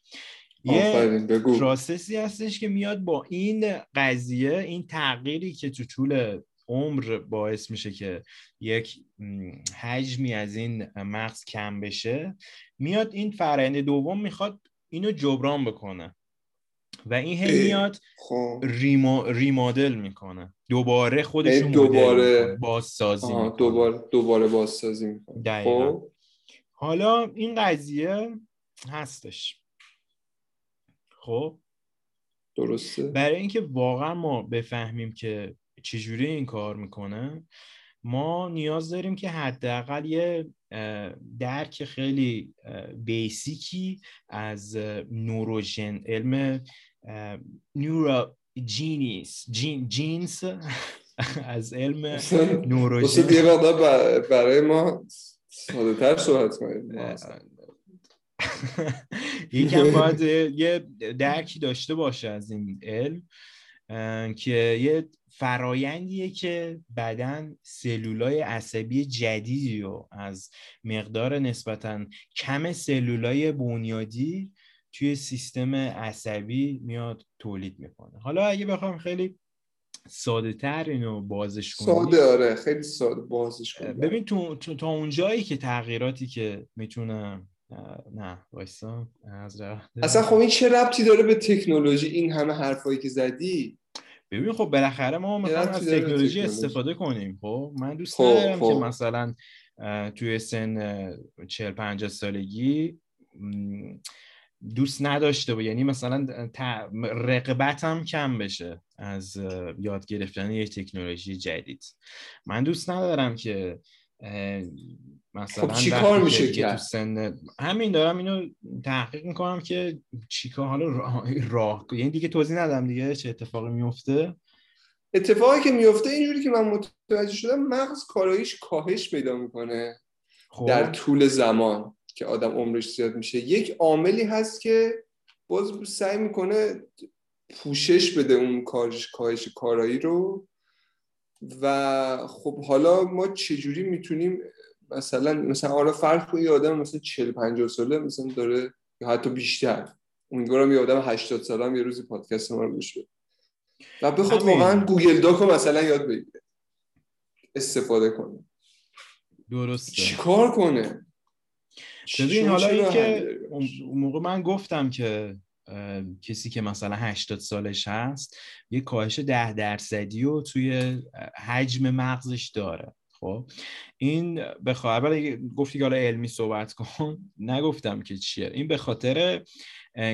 یه پروسسی هستش که میاد با این قضیه، این تغییری که تو طول عمر باعث میشه که یک حجمی از این مغز کم بشه، میاد این فرآیند دوم میخواد اینو جبران بکنه و این هی میاد ریما... ریمادل میکنه، دوباره خودش رو دوباره بازسازی میکنه، دوباره دوباره بازسازی میکنه. دقیقاً خب. حالا این قضیه هستش. خب درسته. برای اینکه واقعا ما بفهمیم که چجوری این کار میکنه ما نیاز داریم که حداقل یه درک خیلی بیسیکی از نوروژن علم نورو جینیس جین جینز از علم نوروژن بس دیگه برای ما ساده تر صحبت کنیم. یکم باید یه درکی داشته باشه از این علم که یه فرایندیه که بدن سلولای عصبی جدیدی رو از مقدار نسبتاً کم سلولای بنیادی توی سیستم عصبی میاد تولید میکنه. حالا اگه بخوام خیلی ساده تر اینو بازش کنم، ساده آره خیلی ساده بازش کنم. ببین تو تا اونجایی که تغییراتی که میتونم نه وایسا از اصلا خب این چه ربطی داره به تکنولوژی؟ این همه حرفایی که زدی ببین خب بالاخره ما میخوایم از تکنولوژی استفاده کنیم. خب من دوست دارم که مثلا توی سن چهل پنجاه سالگی دوست نداشته و یعنی مثلا رقبتم کم بشه از یاد گرفتن یه تکنولوژی جدید. من دوست ندارم که مثلا خب چی کار میشه که تو سن همین دارم اینو تحقیق میکنم که چیکار حالا راه را... یعنی دیگه توضیح ندم دیگه چه اتفاقی میفته. اتفاقی که میفته اینجوری که من متوجه شدم مغز کاراییش کاهش پیدا میکنه خب. در طول زمان که آدم عمرش زیاد میشه یک عاملی هست که باز سعی میکنه پوشش بده اون کارش کاهش کارایی رو. و خب حالا ما چجوری میتونیم مثلا مثلا آره فرق کنه یه آدم مثلا چهل پنجاه ساله مثلا داره یا حتی بیشتر امیدوارم یه آدم هشتاد ساله هم یه روزی پادکست ما رو گوش بده و بخواد واقعا گوگل داکو مثلا یاد بگیره استفاده کنه. درسته. چیکار کنه؟ ببین حالا این که اون موقع من گفتم که کسی که مثلا هشتاد سالش هست یه کاهش ده درصدی رو توی حجم مغزش داره. خب این به خاطر اول گفتی که حالا علمی صحبت کن نگفتم که چیه. این به خاطر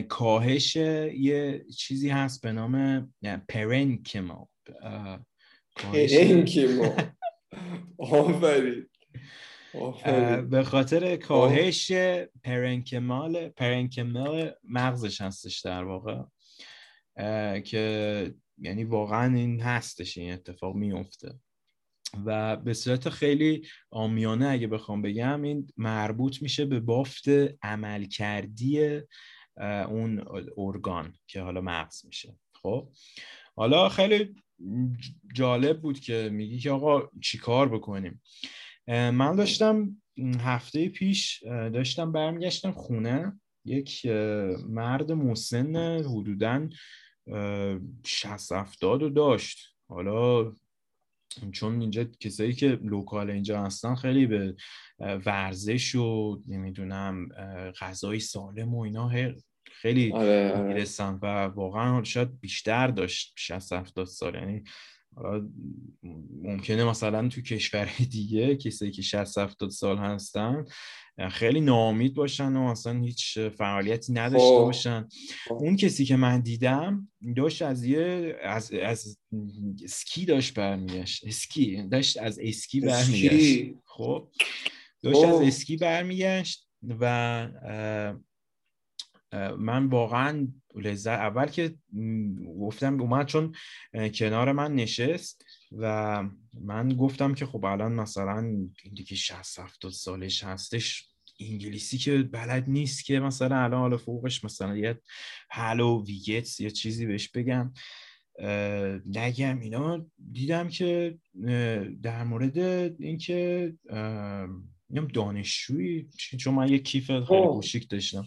کاهش یه چیزی هست به نام پرنکیما پرنکیما آفرین به خاطر کاهش پرنکمال پرنکمال مغزش هستش در واقع که یعنی واقعا این هستش این اتفاق میفته و به صورت خیلی عامیانه اگه بخوام بگم این مربوط میشه به بافت عملکردی اون ارگان که حالا مغز میشه. خب حالا خیلی جالب بود که میگی که آقا چیکار بکنیم. من داشتم هفته پیش داشتم برمیگشتم خونه یک مرد مسن حدوداً شصت هفتاد رو داشت. حالا چون اینجا کسایی که لوکال اینجا هستن خیلی به ورزش و نمیدونم غذای سالم و اینا خیلی میرسن و واقعا شاید بیشتر داشت شصت هفتاد سال. یعنی ممکنه مثلا تو کشور دیگه کسایی که شصت هفتاد سال هستن خیلی ناامید باشن و اصلا هیچ فعالیتی نداشته باشن. اون کسی که من دیدم داشت از یه از از اسکی داشت برمیگشت اسکی داشت از اسکی برمیگشت خب داشت از اسکی برمیگشت و من واقعا لذت اول که گفتم اومد چون کنار من نشست و من گفتم که خب الان مثلا دیگه شصت هفتاد سالش هستش انگلیسی که بلد نیست که مثلا الان حالا فوقش مثلا یه هلو ویگتس یا چیزی بهش بگم نگم اینا. دیدم که در مورد اینکه دانشجویی چون من یه کیف خیلی کوچیک داشتم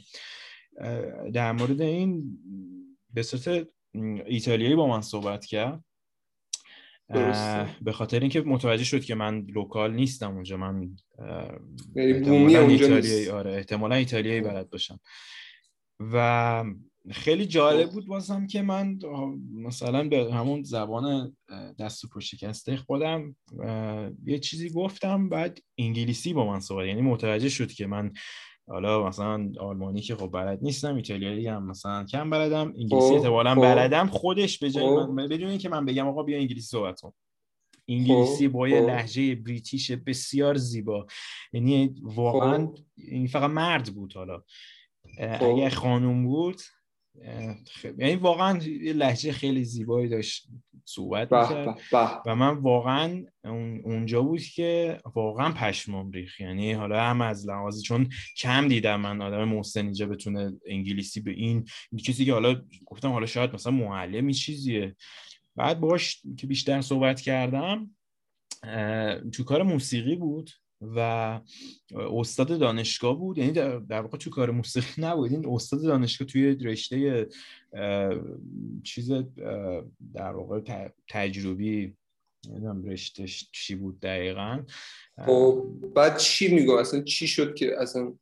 در مورد این به صورت ایتالیایی با من صحبت کرد به خاطر اینکه متوجه شد که من لوکال نیستم اونجا. من احتمالا ایتالیایی آره احتمالا ایتالیایی بلد باشم و خیلی جالب بود واسم که من مثلا به همون زبان دست و پا شکسته خودم یه چیزی گفتم بعد انگلیسی با من صحبت. یعنی متوجه شد که من حالا مثلا آلمانی که خب بلد نیستم ایتالیایی هم مثلا کم بلدم انگلیسی احتمالاً بلدم خودش به جای من بدون اینکه من بگم آقا بیا انگلیسی صحبت کن انگلیسی با یه لهجه بریتیش بسیار زیبا. یعنی واقعا این فقط مرد بود حالا اگه خانم بود خ... یعنی واقعا یه لهجه خیلی زیبایی داشت صحبت می‌کرد و من واقعا اونجا بود که واقعا پشمام ریخت. یعنی حالا هم از لحاظ چون کم دیدم من آدم محسن اینجا بتونه انگلیسی به این کسی که حالا گفتم حالا شاید مثلا معلمی چیزیه. بعد باش که بیشتر صحبت کردم تو کار موسیقی بود و استاد دانشگاه بود. یعنی در, در واقع تو کار موسیقی نبود این استاد دانشگاه توی رشته چیز در واقع تجربی نمیدونم رشتهش چی بود دقیقاً. خب بعد چی میگم اصلا چی شد که اصلا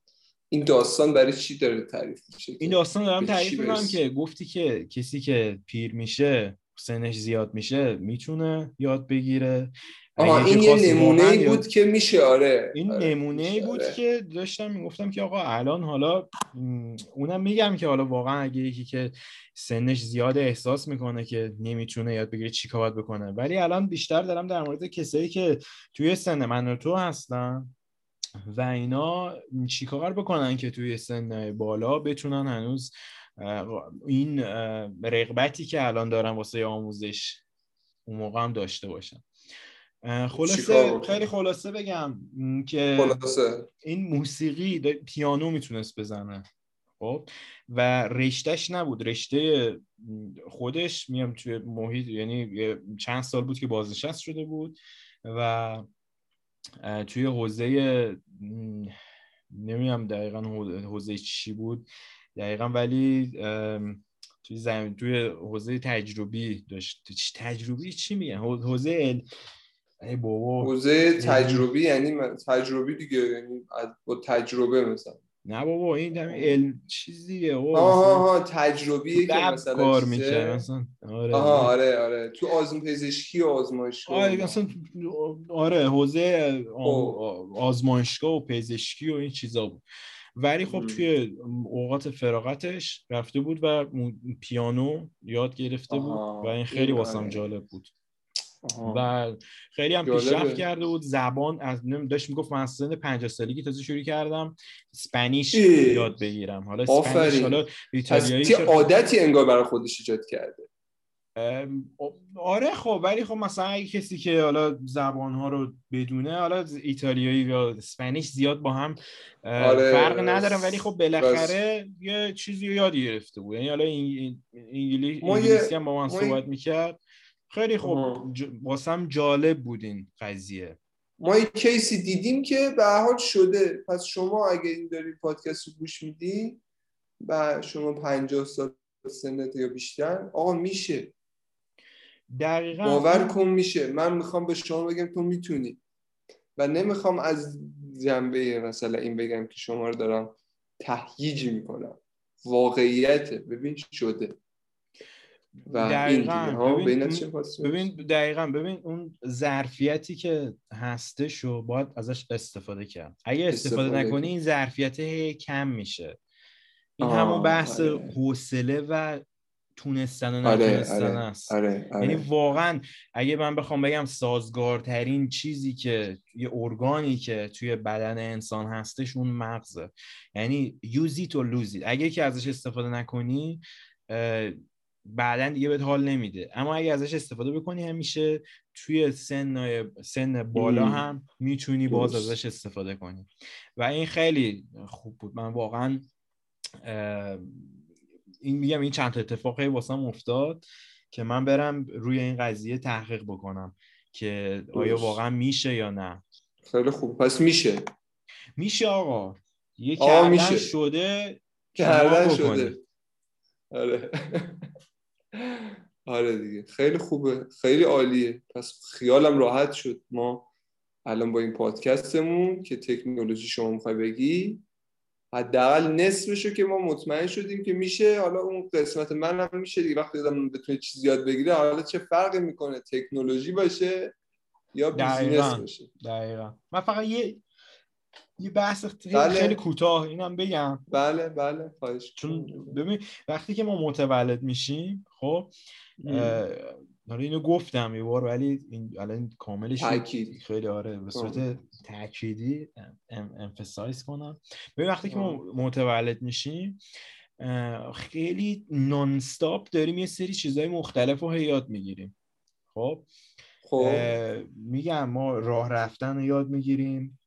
این داستان برای چی داره تعریف میشه؟ این داستان دارم تعریف میکنم که گفتی که کسی که پیر میشه سنش زیاد میشه میتونه یاد بگیره آها این یه نمونه‌ای بود که میشه آره این آره. نمونه‌ای بود آره. که داشتم میگفتم که آقا الان حالا اونم میگم که حالا واقعا اگه یکی که سنش زیاده احساس میکنه که نمیتونه یاد بگیره چیکار باید بکنه، ولی الان بیشتر دارم در مورد کسایی که توی سن من و تو هستن و اینا چیکار بکنن که توی سن بالا بتونن هنوز این رغبتی که الان دارن واسه آموزش اون موقع هم داشته باشن. خلاصه خیلی خلاصه بگم که خلاصه. این موسیقی پیانو میتونست بزنه خب و رشتهش نبود، رشته خودش میام توی محیط، یعنی چند سال بود که بازنشست شده بود و توی حوزه نمیدونم دقیقاً حوزه چی بود دقیقاً، ولی توی زمین توی حوزه تجربی داشت. تجربی چی میگن؟ حوزه ال... ای بابا حوزه تجربی یعنی تجربی دیگه، یعنی با تجربه مثلا. نه بابا این دم علم چیز دیگه. آها تجربی که مثلا کار میکنه مثلا. آره آها آره آره تو آزمون پزشکی و آزمایشگاه آره مثلا آره حوزه آزمایشگاه و پزشکی و این چیزا بود، ولی خب توی اوقات فراغتش رفته بود و پیانو یاد گرفته بود و این خیلی واسم جالب بود آها. و خیلی هم پیشرفت کرده بود. زبان از داشت میگفت من از سن پنجاه سالگی تازه شروع کردم اسپانیش یاد بگیرم، حالا اسپانیش حالا ایتالیایی شد. عادتی انگار برای خودش ایجاد کرده. آره خب ولی خب مثلا اگه کسی که حالا زبان‌ها رو بدونه، حالا ایتالیایی و اسپانیش زیاد با هم آره فرق ندارن، ولی خب بالاخره یه چیزی رو یاد گرفته بود. یعنی حالا انگلیسی انگلیسی هم با من صحبت می‌کرد. خیلی خوب ج... واسم جالب بود این قضیه. ما یک کیسی دیدیم که به هر حال شده. پس شما اگه این داری پادکست رو گوش میدی و شما پنجاه سال سنت یا بیشتر، آقا میشه دقیقاً باور کن میشه. من میخوام به شما بگم تو میتونی و نمیخوام از جنبه مثلا این بگم که شما رو دارم تحییج میکنم. واقعیته ببین شده و دقیقاً ببین, ببین دقیقاً ببین اون ظرفیتی که هستش رو باید ازش استفاده کرد. اگه استفاده, استفاده نکنی این ظرفیت کم میشه. این همون بحث حوصله و تونستن و نتونستن است. یعنی واقعاً اگه من بخوام بگم سازگارترین چیزی که یه ارگانی که توی بدن انسان هستش اون مغزه. یعنی use it or lose it. اگه که ازش استفاده نکنی بعدن دیگه بهت حال نمیده، اما اگه ازش استفاده بکنی همیشه توی سن سن بالا هم میتونی باز ازش استفاده کنی و این خیلی خوب بود. من واقعا این میگم این چند تا اتفاقی واسم افتاد که من برم روی این قضیه تحقیق بکنم که آیا واقعا میشه یا نه. خیلی خوب پس میشه میشه آقا یه کردن شده کردن شده آره آره دیگه خیلی خوبه خیلی عالیه. پس خیالم راحت شد ما الان با این پادکستمون که تکنولوژی شما میخوای بگی حداقل نصفشو که ما مطمئن شدیم که میشه. حالا اون قسمت منم میشه دیگه، وقتی آدم بتونه چیزی یاد بگیره حالا چه فرقی میکنه تکنولوژی باشه یا بیزینس باشه. دقیقاً من فقط یه یه بحث خیلی, بله. خیلی کوتاه اینم بگم. بله بله خواهش. چون ببین وقتی که ما متولد میشیم خب حالا اینو گفتم یه بار ولی این الان کاملش تأکید. خیلی آره به صورت تأکیدی ام امفسایز کنم. ببین وقتی که ما متولد میشیم خیلی نان استاپ داریم یه سری چیزای مختلف رو یاد میگیریم. خب خب میگم ما راه رفتن رو یاد میگیریم،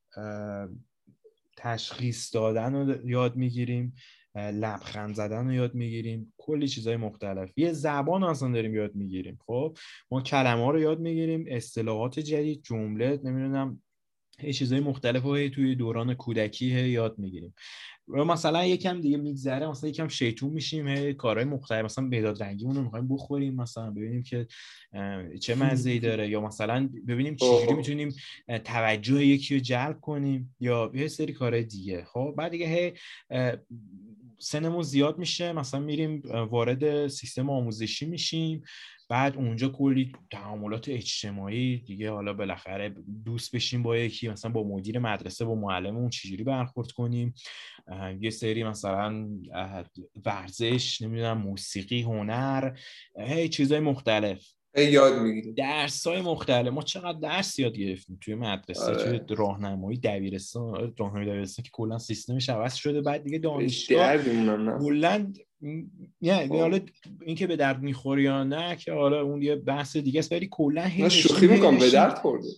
تشخیص دادن رو یاد میگیریم، لبخند زدن رو یاد میگیریم، کلی چیزهای مختلف. یه زبان اصلا داریم یاد میگیریم. خب ما کلمه ها رو یاد میگیریم، اصطلاحات جدید، جمله، نمیدونم یه چیزهای مختلف رو توی دوران کودکی یاد میگیریم. مثلا یکم دیگه میگذره، مثلا یکم شیطون میشیم، کارهای مختلف مثلا بیداد رنگیمون رو میخوایم بخوریم، مثلا ببینیم که چه مزه‌ای داره، یا مثلا ببینیم چجوری میتونیم توجه یکی رو جلب کنیم، یا یه سری کارهای دیگه. خب بعد دیگه هی سنمون زیاد میشه، مثلا میریم وارد سیستم آموزشی میشیم بعد اونجا کلی تعاملات اجتماعی دیگه، حالا بالاخره دوست بشیم با یکی، مثلا با مدیر مدرسه، با معلممون چجوری برخورد کنیم، یه سری مثلا ورزش، نمیدونم موسیقی، هنر، هی چیزای مختلف یاد میگیریم، درس‌های مختلف. ما چقدر درس یاد گرفتیم توی مدرسه، آره. توی راهنمایی دبیرستان، راهنمایی دبیرستان که کلا سیستمش عوض شده. بعد دیگه دانشگاه کلا نه، حالا اینکه به درد میخوره یا نه که حالا اون یه بحث دیگه است، ولی کلا هیچ شوخی میکنم به درد خورده.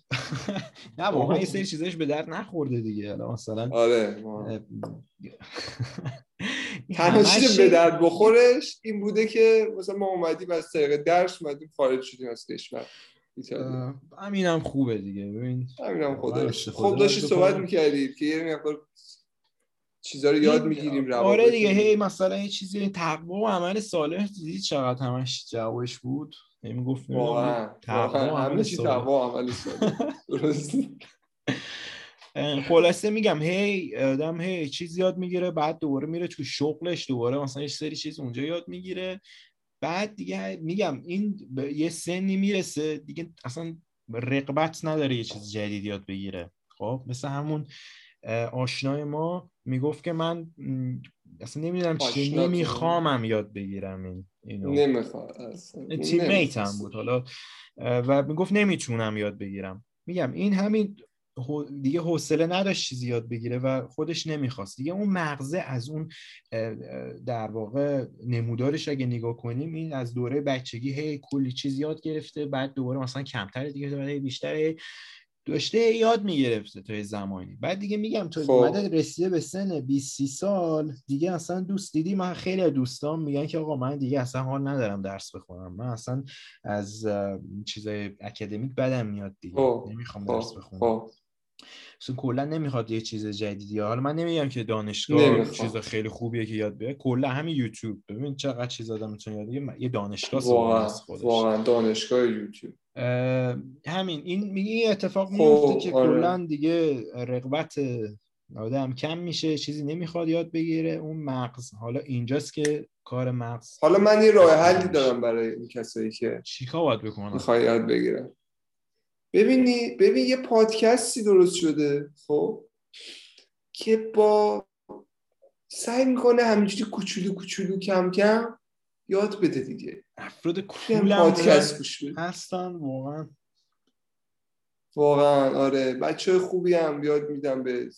نه واقعا این سری چیزاش به درد نخورده دیگه. حالا مثلا آره تنها چیز به درد بخورش این بوده که مثلا ما اومدیم از طریق درس اومدیم خارج شدیم از کشور. همینم خوبه دیگه. ببین همینم خدا خب داشتی صحبت میکردید که یه مقدار چیزا رو یاد میگیریم روابط. آره دیگه، هی مثلا یه چیزی تقوا و عمل صالح دیدی چقدر همش جوابش بود. همین گفت واقعا تقوا و عمل صالح، تقوا و عمل صالح. درست. خلاصه میگم هی آدم هی چیز یاد میگیره، بعد دوباره میره تو شغلش، دوباره مثلا یه سری چیز اونجا یاد میگیره، بعد دیگه میگم این یه سنی میرسه دیگه اصلا رغبت نداره یه چیز جدید یاد بگیره. خب مثل همون آشنای ما میگفت که من اصلا نمیدونم چی نمیخوامم یاد بگیرم، این اینو نمیخوام اصلا. تیمیتم بود حالا و میگفت نمیتونم یاد بگیرم. میگم این همین دیگه حوصله نداشت چیزی یاد بگیره و خودش نمیخواست دیگه. اون مغزه از اون در واقع نمودارش اگه نگاه کنیم، این از دوره بچگی هی کلی چیز یاد گرفته، بعد دوباره مثلا کمتر دیگه دوباره بیشتر داشته یاد میگرفته تا زمانی. بعد دیگه میگم تو اومده رسیده به سن بیست سال دیگه اصلا دوست دیدی، من خیلی از دوستام میگن که آقا من دیگه اصلا حال ندارم درس بخونم، من اصلا از چیزای اکادمیک بدم میاد دیگه، نمیخوام درس بخونم، اصلا کلا نمیخواد یه چیز جدیدی. حالا من نمیگم که دانشگاه چیز خیلی خوبیه که یاد بگیره، کلا همین یوتیوب ببین چقدر چیز آدم میتونه یاد بگیره. یه دانشگاه واقعا واقعا دانشگاه یوتیوب همین این این اتفاق میفته که کلا دیگه رغبت آدم کم میشه، چیزی نمیخواد یاد بگیره. اون مغز حالا اینجاست که کار مغز. حالا من یه راه حلی دارم برای این کسایی که چیکار باید بکنن میخواد یاد بگیره. ببینی ببین یه پادکستی درست شده خب که با سعی میکنه همینجوری کوچولو کوچولو کم کم یاد بده دیگه. افراد کولم پادکست گوش بده هستن واقعا واقعا آره. بچه خوبی هم یاد میدم به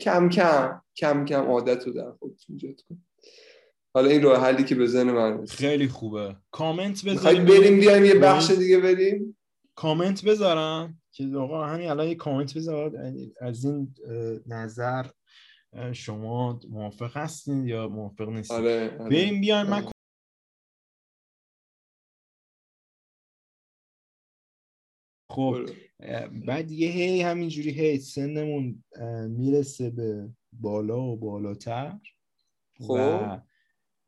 کم کم کم کم عادت رو در خودتون ایجاد کن. حالا این راه حلی که بزنه من خیلی خوبه. کامنت بذاریم بریم بیایم یه بخش دیگه بریم. کامنت بذارم که آقا همین الان یه کامنت بذار از این نظر شما موافق هستین یا موافق نیستین. آره، آره. بریم بیایم آره. من خب بعد یه هی همینجوری هی سنمون میرسه به بالا و بالاتر خب. و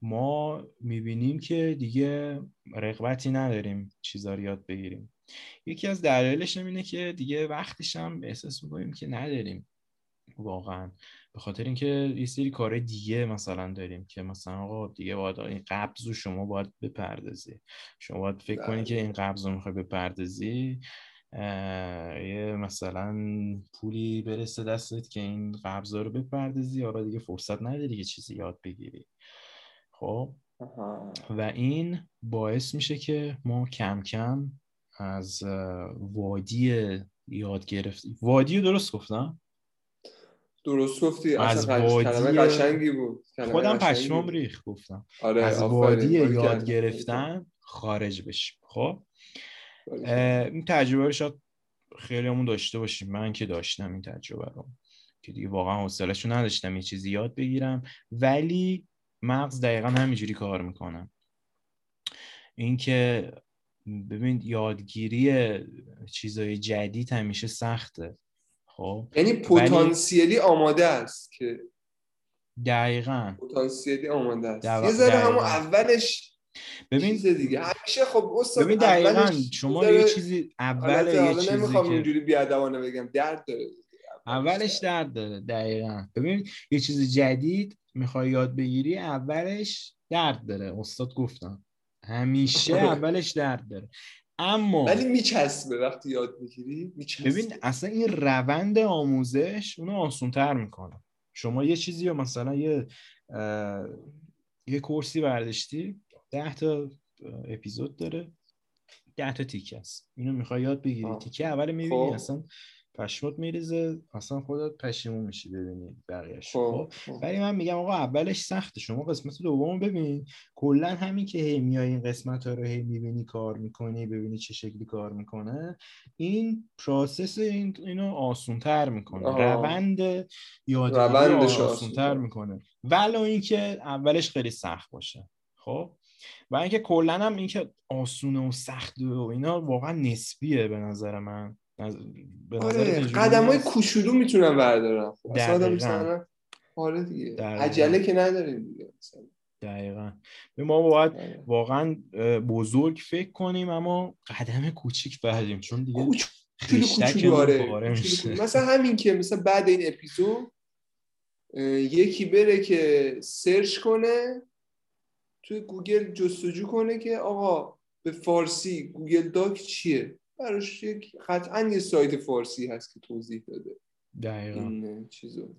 ما میبینیم که دیگه رغبتی نداریم چیزا رو یاد بگیریم. یکی از دلایلش اینه که دیگه وقتش هم احساس می‌کنیم که نداریم واقعا، به خاطر اینکه یه سری کار دیگه مثلا داریم که مثلا آقا دیگه باید این قبضو شما باید بپردازی، شما باید فکر کنی که این قبضو می‌خوای بپردازی، یه مثلا پولی برسه دستت که این قبضا رو بپردازی، آقا دیگه فرصت نداری که چیزی یاد بگیری. خب و این باعث میشه که ما کم کم از وادی یاد گرفتیم. وادی درست گفتم؟ درست گفتی. از وادی کلمه قشنگی بود. خودم پشمام ریخت گفتم. آره، از وادی یاد گرفتن خارج بشیم. خب این تجربه رو شاید خیلیامون داشته باشیم. من که داشتم این تجربه رو که دیگه واقعا حوصله‌شو نداشتم یه چیزی یاد بگیرم، ولی مغز دقیقاً همینجوری کار میکنه. اینکه ببین یادگیری چیزای جدید همیشه سخته خب، یعنی پتانسیلی آماده است که دقیقاً پتانسیلی آماده است دو... یه ذره همون اولش ببین چیز دیگه همیشه خب استاد ببین دقیقاً شما داره... یه چیزی اول یه چیزی نمیخوام که... اینجوری بیادبانه بگم درد داره اولش درد داره دقیقاً. ببین یه چیز جدید میخوای یاد بگیری اولش درد داره. استاد گفتن همیشه اولش درد داره، اما ولی میچسبه وقتی یاد میگیری میچسبه. ببین اصلا این روند آموزش اونو آسان‌تر میکنه. شما یه چیزی یا مثلا یه اه... یه کورسی برداشتی ده تا اپیزود داره، ده تا تیکه است، اینو میخوای یاد بگیری، تیکه اول میبینی اصلا پشمات میریزه، اصلا خودت پشیمون میشی ببینی بقیه‌اش. خب ولی من میگم آقا اولش سخته، شما قسمت دومو ببین. کلا همین که هی میای این قسمت‌ها رو هی میبینی، کار میکنی، ببینی چه شکلی کار میکنه، این پروسس این اینو آسان‌تر میکنه، روند یادگیری آسان‌تر میکنه، ولو اینکه اولش خیلی سخت باشه. خب و اینکه کلا هم اینکه آسونه و سخت و اینا واقعا نسبیه به نظر من. از به آره، قدمای کوچولو میتونم بردارم. خب اصلا آدم مثلا آره دیگه عجله که نداریم دیگه مثلا. دقیقاً ما باید دقیقا. واقعا بزرگ فکر کنیم اما قدم کوچیک برداریم، چون دیگه کوچولو کوچولو آره مثلا همین که مثلا بعد این اپیزود یکی بره که سرچ کنه توی گوگل، جستجو کنه که آقا به فارسی گوگل داک چیه، براش یک قطعاً یه سایت فارسی هست که توضیح داده دقیقاً این چیزو.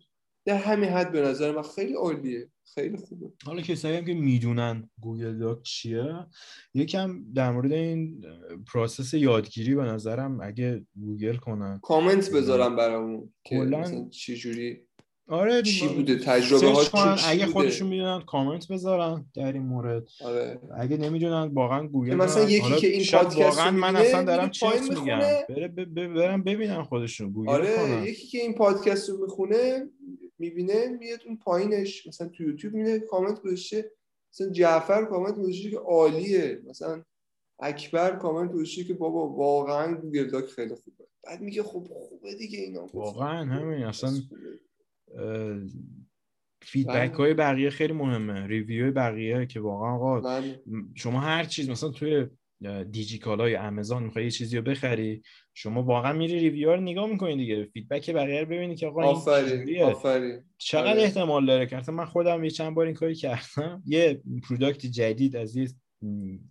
در همین حد به نظر من خیلی عالیه، خیلی خوبه. حالا کسایی هم که میدونن گوگل داک چیه، یکم در مورد این پروسس یادگیری به نظرم اگه گوگل کنن کامنت بذارم برامون کلاً چه جوری آره چی بوده تجربه هاش، اگه خودشون میدونن کامنت بذارن در این مورد. آره. اگه نمیدونن واقعا گوگل مثلا دارن. یکی که این پادکست رو من اصلا دارم چیز میگم بره برم ببینن خودشون گوگل آره کنن. یکی که این پادکست رو میخونه میبینه میاد اون پایینش مثلا تو یوتیوب میده کامنت گذاشته، مثلا جعفر کامنت گذاشته که عالیه، مثلا اکبر کامنت گذاشته که بابا واقعا گوگل داک خیلی خوبه، بعد میگه خب خوبه دیگه اینا واقعا همین. اصلا فیدبک های بقیه خیلی مهمه، ریویوی بقیه که واقعا آقا شما هر چیز مثلا توی دیجیکالا یا آمازون میخوای یه چیزی رو بخری، شما واقعا میری ریویو رو نگاه میکنی دیگه، فیدبک بقیه رو ببینی که آقا آفرین آفرین چقدر آفری. احتمال داره که مثلا من خودم یه چند بار این کاری کردم، یه پروداکت جدید از یه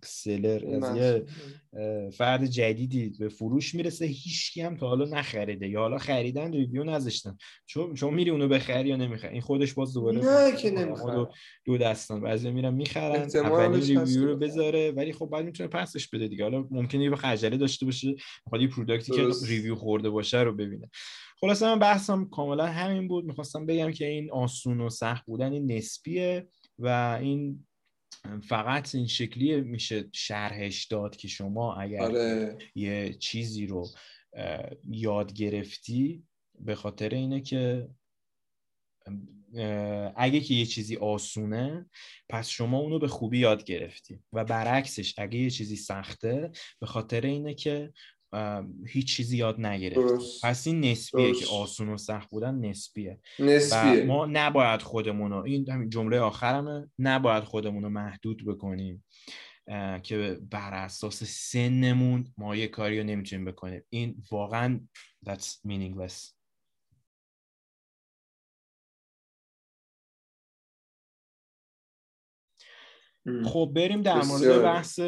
سلر از یه فرد جدیدی به فروش میرسه، هیچکی هم تا حالا نخریده یا حالا خریدن ریویو نذاشتن، چون چون میری اونو بخری یا نمیخری، این خودش باز دوباره نه که نمیخره، دو دستان بعضی میرن میخرن اولی ریویو رو بذاره ولی خب بعد میتونه پسش بده دیگه. حالا ممکنه یه خجله داشته باشه خالی پروداکتی که ریویو خورده باشه رو ببینه. خلاص من بحثم کاملا همین بود، میخواستم بگم که این آسون و سخت بودن این نسبیه و این فقط این شکلی میشه شرحش داد که شما اگر آره. یه چیزی رو یاد گرفتی به خاطر اینه که اگه که یه چیزی آسونه پس شما اونو به خوبی یاد گرفتی و برعکسش اگه یه چیزی سخته به خاطر اینه که هیچ چیزی یاد نگرفت. پس این نسبیه درست. که آسون و سخت بودن نسبیه, نسبیه. و ما نباید خودمونو این جمله آخرمه، نباید خودمونو محدود بکنیم که بر اساس سنمون ما یه کاری رو نمیتونیم بکنیم. این واقعا that's meaningless. ام. خب بریم در مورد بحث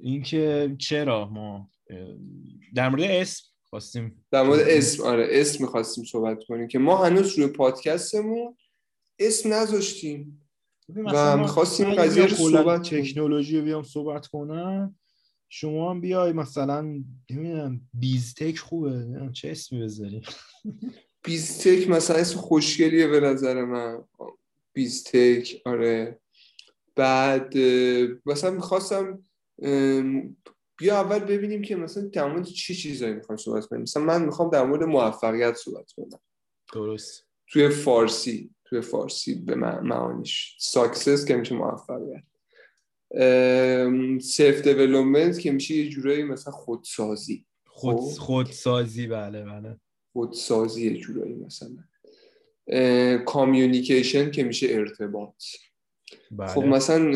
این که چرا ما در مورد اسم خواستیم در مورد اسم آره اسم می‌خواستیم صحبت کنیم که ما هنوز روی پادکستمون اسم نذاشتیم و می‌خواستیم قضیه رو صحبت تکنولوژی رو بیام صحبت کنم، شما هم بیای مثلا نمی‌دونم بیزتک خوبه چه اسمی بذاری بیزتک مثلا اسم خوشگلیه به نظر من بیزتک آره. بعد مثلا میخواستم بیا اول ببینیم که مثلا در مورد چی چیزایی میخوایم صحبت کنیم. مثلا من میخوام در مورد موفقیت صحبت کنم درست توی فارسی، توی فارسی به معنیش ساکسس که میشه موفقیت، سلف دیولپمنت که میشه یه جورایی مثلا خودسازی خود خودسازی بله بله خودسازی یه جورایی، مثلا کامیونیکیشن که میشه ارتباط بله. خب مثلا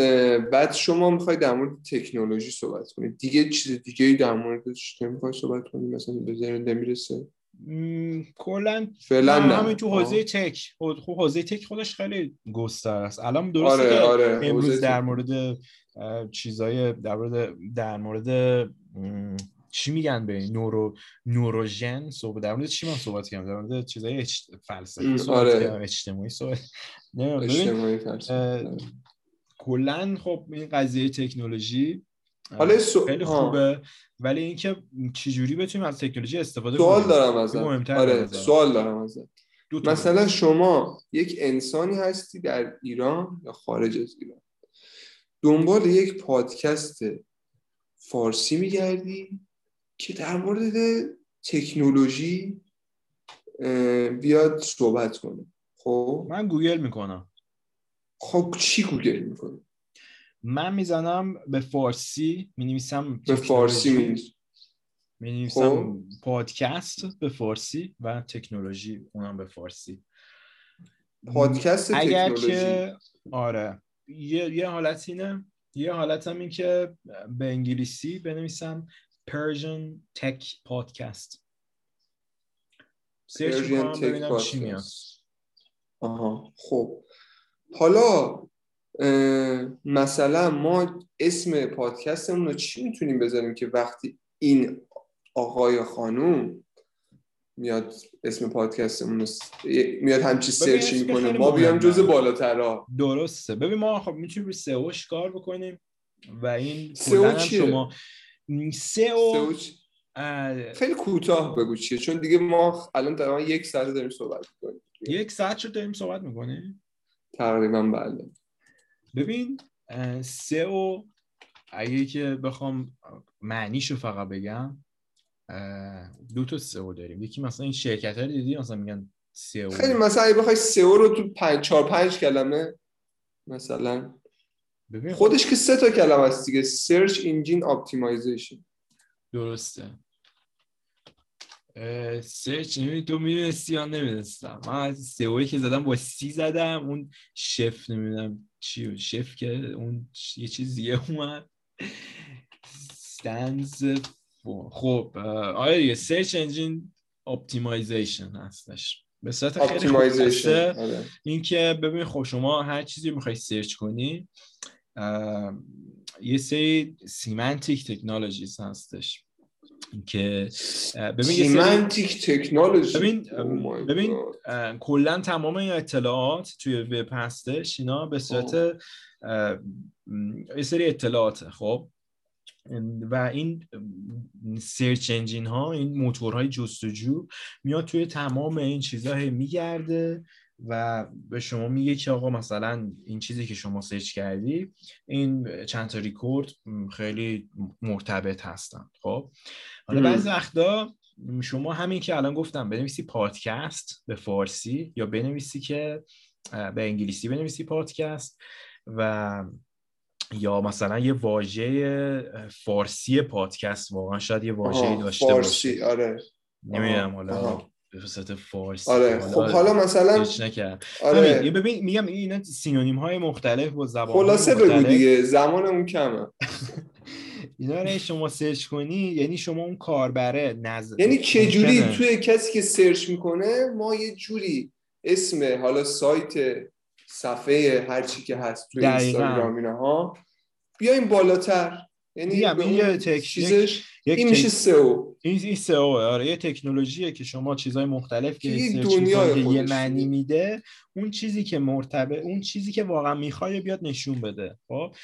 بعد شما میخوای در مورد تکنولوژی صحبت کنید دیگه، چیز دیگه در موردش نمیخوای صحبت کنید مثلا به ذهن نمیرسه م... کلا همین تو حوزه تک خب حوزه تک خودش خیلی گستر است الان. درسته آره، که آره. امروز در مورد چیزای در مورد در مورد م... چی میگن به نورو نوروژن صحبت در مورد چی من صحبت کردم در مورد چیزای اجت... فلسفی صحبت آره. کردم اجتماعی صحبت اجتماعی کلا خب این قضیه تکنولوژی حالا سو... خیلی خوبه ها. ولی اینکه چجوری بتونیم از تکنولوژی استفاده کنیم سوال دارم ازت. آره سوال دارم ازت. مثلا شما یک انسانی هستی در ایران یا خارج از ایران، دنبال یک پادکست فارسی میگردی که در مورد تکنولوژی بیاد صحبت کنه. خب من گوگل میکنم. خب چی گوگل میکنی؟ من میزنم به فارسی مینویسم به فارسی مینویسم پادکست به فارسی و تکنولوژی اونم به فارسی پادکست اگر تکنولوژی. که آره یه یه حالت اینه، یه حالت هم این که به انگلیسی بنویسم Persian Tech Podcast. سرچ کنم ببینم چی میاد. آها خب حالا مثلا ما اسم پادکستمون رو چی میتونیم بذاریم که وقتی این آقای خانوم میاد اسم پادکستمون رو میاد همچی سرچ میکنه ما بیام جزء بالاترها. درسته. ببین ما خب میتونیم روی سئوش کار بکنیم و این سئو شما سئو خیلی کوتاه بگو چیه، چون دیگه ما الان تقریبا یک ساعت داریم صحبت میکنیم. یک ساعت شد داریم صحبت میکنیم تقریبا. بله ببین سئو اگه که بخوام معنیشو فقط بگم دو تا سئو داریم. یکی مثلا این شرکت‌ها رو دیدی مثلا میگن سئو. خیلی مثلا اگه بخوای سئو رو تو پنج چهار پنج کلمه مثلا ببین خودش که سه تا کلمه است دیگه. سرچ انجین اپتیمایزیشن. درسته. سرچ نمیدونی تو میدونستی یا نمیدونستم. من سئویی که زدم با سی زدم اون شف نمیدونم چی شف که اون یه چیزیه اومد استنز. خب آره دیگه سرچ انجین اپتیمایزیشن هستش به صورت اپتیمایزیشن. این که ببین خب شما هر چیزی میخوای سرچ کنی یه سری سیمانتیک تکنولوژیز هستش که ببین سیمانتیک تکنولوژی ببین ببین کلا تمام این اطلاعات توی وب هستش. اینا به صورت یه سری اطلاعاته خب و این سرچ انجین ها این موتورهای جستجو میاد توی تمام این چیزا میگرده و به شما میگه که آقا مثلا این چیزی که شما سرچ کردی این چند تا ریکورد خیلی مرتبط هستن. خب حالا بعضی وقتا شما همین که الان گفتم بنویسی پادکست به فارسی یا بنویسی که به انگلیسی بنویسی پادکست و یا مثلا یه واژه فارسی پادکست واقعا شاید یه واژه‌ای داشته باشه فارسی آره نمیدونم حالا بساطه فارسی. آره خب حالا مثلا آره ببین ببین میگم اینا سینونیم های مختلف با زبان خلاصه بگو دیگه زمانمون کمه. اینا رو شما سرچ کنی یعنی شما اون کاربره نظر یعنی چه جوری توی کسی که سرچ میکنه ما یه جوری اسم حالا سایت صفحه هر چی که هست توی اینستاگرام اینها بیایم بالاتر یعنی یه تکنیک این میشه سئو. این سئو آره یه تکنولوژیه که شما چیزهای مختلف که یه معنی میده اون چیزی که مرتبط اون چیزی که واقعا میخوای بیاد نشون بده. خب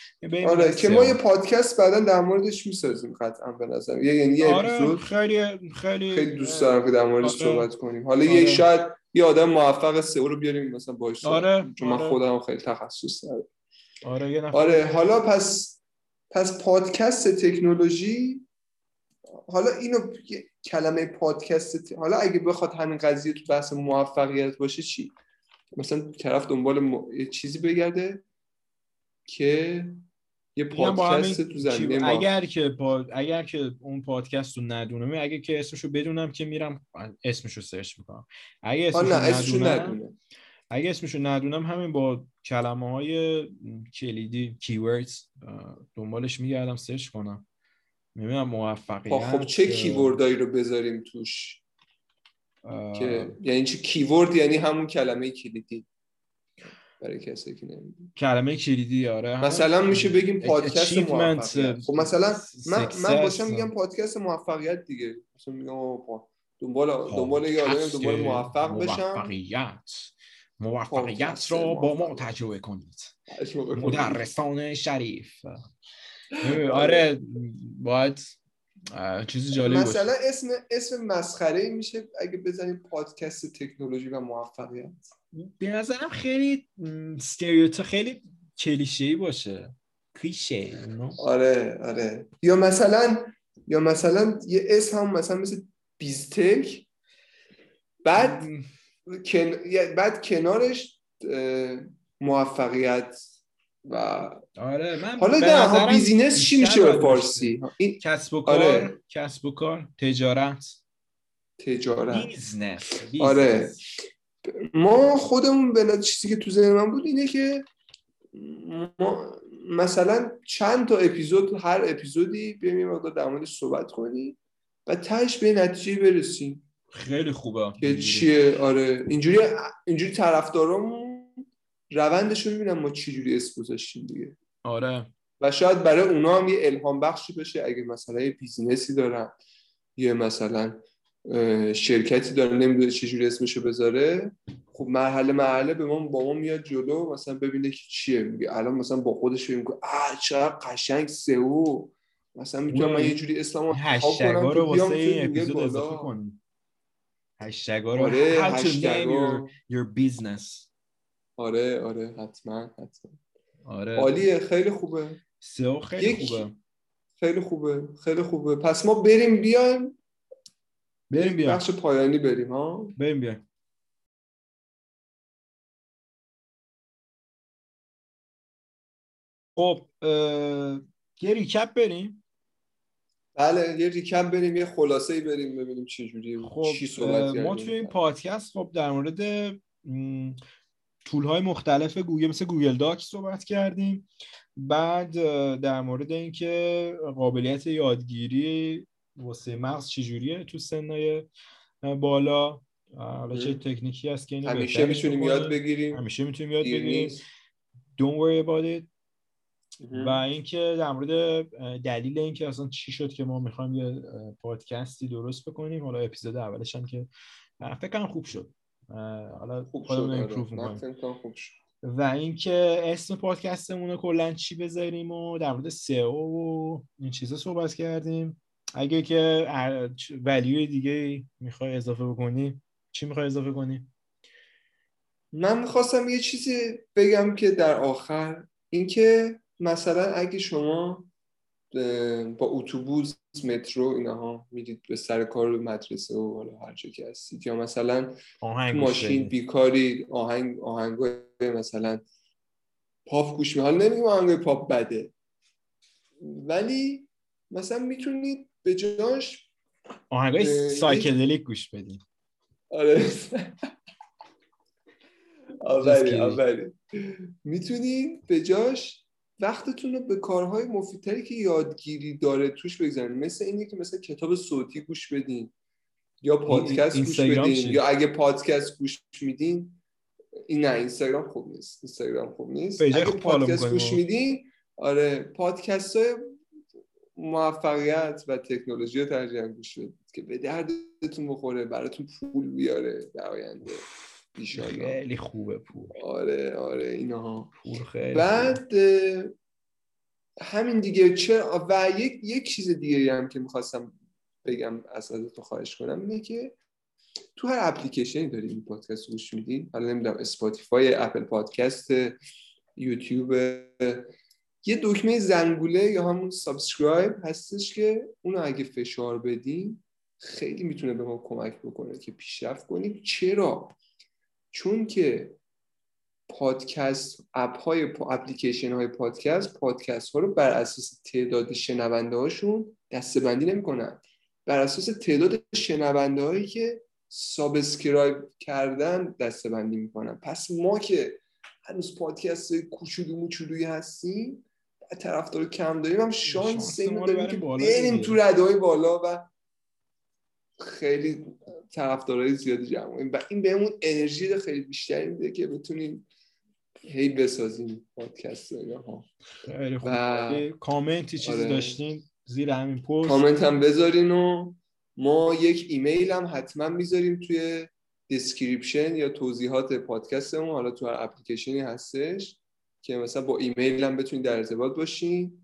آره که ما یه پادکست بعدا در موردش میسازیم قطعا به نظر یعنی یه آره اپیزود خیلی خیلی خیلی دوست دارم که در موردش آره. صحبت کنیم. حالا آره. یه شاید یه آدم موفق سئو رو بیاریم مثلا باهاش آره. چون من آره. خودم خیلی تخصص دارم. آره یه آره حالا پس پس پادکست تکنولوژی حالا اینو کلمه پادکست حالا اگه بخواد همین قضیه تو بحث موفقیت باشه چی؟ مثلا طرف دنبال م... چیزی بگرده که یه پادکست تو زمینه ما اگر که پا... اگر که اون پادکست رو ندونم اگه که اسمشو بدونم که میرم اسمشو سرچ میکنم. اگه اسمشو ندونم, ندونم. اگه اسمشو ندونم همین با کلمه های کلیدی کیوردز دنبالش میگردم سرچ کنم میبینم موفقیت. خب چه کیوردایی رو بذاریم توش آه... که یعنی چی کیورد؟ یعنی همون کلمه کلیدی برای کسی که نمیدونه کلمه کلیدی. آره مثلا میشه بگیم پادکست موفقیت. خب مثلا من من باشم میگم پادکست موفقیت دیگه، مثلا میگم دنبال دنبال یه آدمی دنبال موفق بشم، موفقیت موفقیت رو با ما تجربه کنید مدرسان شریف. آره باید چیز جالب باشه. مثلا اسم اسم مسخره‌ای میشه اگه بزنیم پادکست تکنولوژی و موفقیت. به نظرم خیلی استریوتیپ، خیلی کلیشه‌ای باشه. کلیشه. آره آره. یا مثلا یا مثلا یه اسم هم مثلا مثل بیزتک، بعد کن... بعد کنارش موفقیت و آره من حالا ده بیزینس چی میشه به فارسی؟ این کسب و کار. آره. کسب و کار، تجارت، تجارت، بیزنس. بیزنس. آره ما خودمون به چیزی که تو ذهن من بود اینه که ما مثلا چند تا اپیزود، هر اپیزودی بیایم یه مقدار در موردش صحبت کنیم و تهش به نتیجه برسیم. خیلی خوبه که چیه. آره اینجوری اینجوری طرفدارامون روندش رو میبینم ما چجوری اسم گذاشتیم دیگه. آره و شاید برای اونا هم یه الهام بخشی بشه اگه مثلا یه بیزینسی دارن یا مثلا شرکتی داره نمیدونه چجوری اسمشو بذاره. خب مرحله مرحله به ما با ما میاد جلو، مثلا ببینه که چیه. میگه الان مثلا با خودش میگه آ چقدر قشنگ سئو، مثلا میتونم من یه جوری اسممو هشتگا رو واسه این اپیزود اضافه کنم. هشتگا رو how to name your, your business. آره آره حتما حتما. آره عالیه، خیلی خوبه. سئو خیلی یک... خوبه. خیلی خوبه خیلی خوبه. پس ما بریم بیایم بریم بیایم بخش پایانی بریم ها بریم بیایم خب اه... یه ریکپ بریم. بله یه ریکپ بریم، یه خلاصه‌ای بریم ببینیم چه جوری خب چی صحبت ما توی این پادکست خب در مورد م... تول‌های مختلف گوگل مثل گوگل داکس صحبت کردیم، بعد در مورد اینکه قابلیت یادگیری واسه مغز چجوریه تو سنای بالا، حالا چه تکنیکی هست که اینو همیشه میتونیم یاد بگیریم، همیشه میتونیم یاد بگیریم don't worry about it. و اینکه در مورد دلیل اینکه اصلا چی شد که ما میخوایم یه پادکستی درست بکنیم. حالا اپیزود اولش هم که فکر کنم خوب شد، حالا خودمون ایمپروو می‌کنیم. و اینکه اسم پادکستمون رو کلاً چی بذاریم و در مورد سئو و این چیزا صحبت کردیم. اگه که ولیو دیگه میخوای اضافه بکنی، چی میخوای اضافه کنی؟ من میخواستم یه چیزی بگم که در آخر، اینکه مثلا اگه شما با اتوبوس، مترو اینها میرید به سر کار، به مدرسه و حالا هر جا که هستید، یا مثلا ماشین بیکاری آهنگ آهنگای مثلا پاپ گوش می، حالا نمیگم آهنگای پاپ بده، ولی مثلا میتونید به جاش آهنگای سایکدلیک گوش بدید. آره آفرین آفرین. میتونید به جاش وقتتون رو به کارهای مفیدتری که یادگیری داره توش بگذارین، مثل اینی که مثلا کتاب صوتی گوش بدین یا پادکست گوش بدین شید. یا اگه پادکست گوش میدین این نه اینستاگرام خوب نیست، اینستاگرام خوب نیست. اگه پادکست گوش میدین، آره پادکست‌های موفقیت و تکنولوژی رو ترجیحاً گوش بدید که به دردتون بخوره، براتون پول بیاره در آینده. خیلی خوبه پول. آره آره اینها پول خیلی. بعد همین دیگه. چرا و یک یک چیز دیگه هم که می‌خواستم بگم از ازتون خواهش کنم اینه که تو هر اپلیکیشنی دارید این پادکست رو گوش میدید، حالا نمیدونم اسپاتیفای، اپل پادکست، یوتیوب، یه دکمه زنگوله یا همون سابسکرایب هستش که اونو اگه فشار بدیم خیلی میتونه به ما کمک بکنه که پیشرفت کنیم. چرا؟ چون که پادکست اپ‌های اپلیکیشن‌های پادکست پادکست‌ها رو بر اساس تعداد شنونده‌هاشون دسته‌بندی نمی‌کنن، بر اساس تعداد شنونده‌هایی که سابسکرایب کردن دسته‌بندی می‌کنن. پس ما که هنوز پادکست کوچولو موچولویی هستیم، طرفدار کم داریم، هم شانس اینو داریم که بریم تو رده‌های بالا و خیلی طرفدارای زیادی جمع کنیم و این بهمون انرژی خیلی بیشتری میده که بتونیم هی بسازیم پادکست ها. خیلی خوب. و... کامنتی چیزی آره. داشتین زیر همین پست کامنت هم بذارین و ما یک ایمیل هم حتما میذاریم توی دیسکریپشن یا توضیحات پادکستمون، حالا تو هر اپلیکیشنی هستش که مثلا با ایمیل هم بتونید در ارتباط باشین.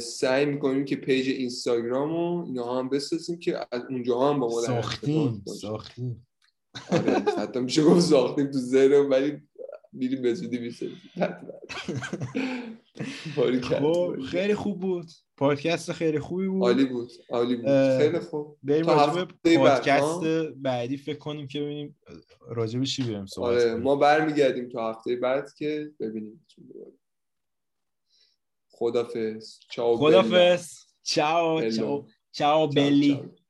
سعی میکنیم که پیج اینستاگرام و اینا هم بسازیم که از اونجا هم با ما در ارتباط باشین. ساختیم آره حتی میشه گفت ساختیم تو ذهنم ولی میریم به زودی میسازیم. خیلی خوب بود پادکست، خیلی خوبی بود، عالی بود، عالی بود. خیلی خوب بریم راجع به پادکست بعدی فکر کنیم که ببینیم راجع به چی بریم صحبت آره کنیم. ما برمیگردیم تا هفته بعد که ببینیم. خدافظ. چاو. خدافظ. چاو چاو چاو بلی.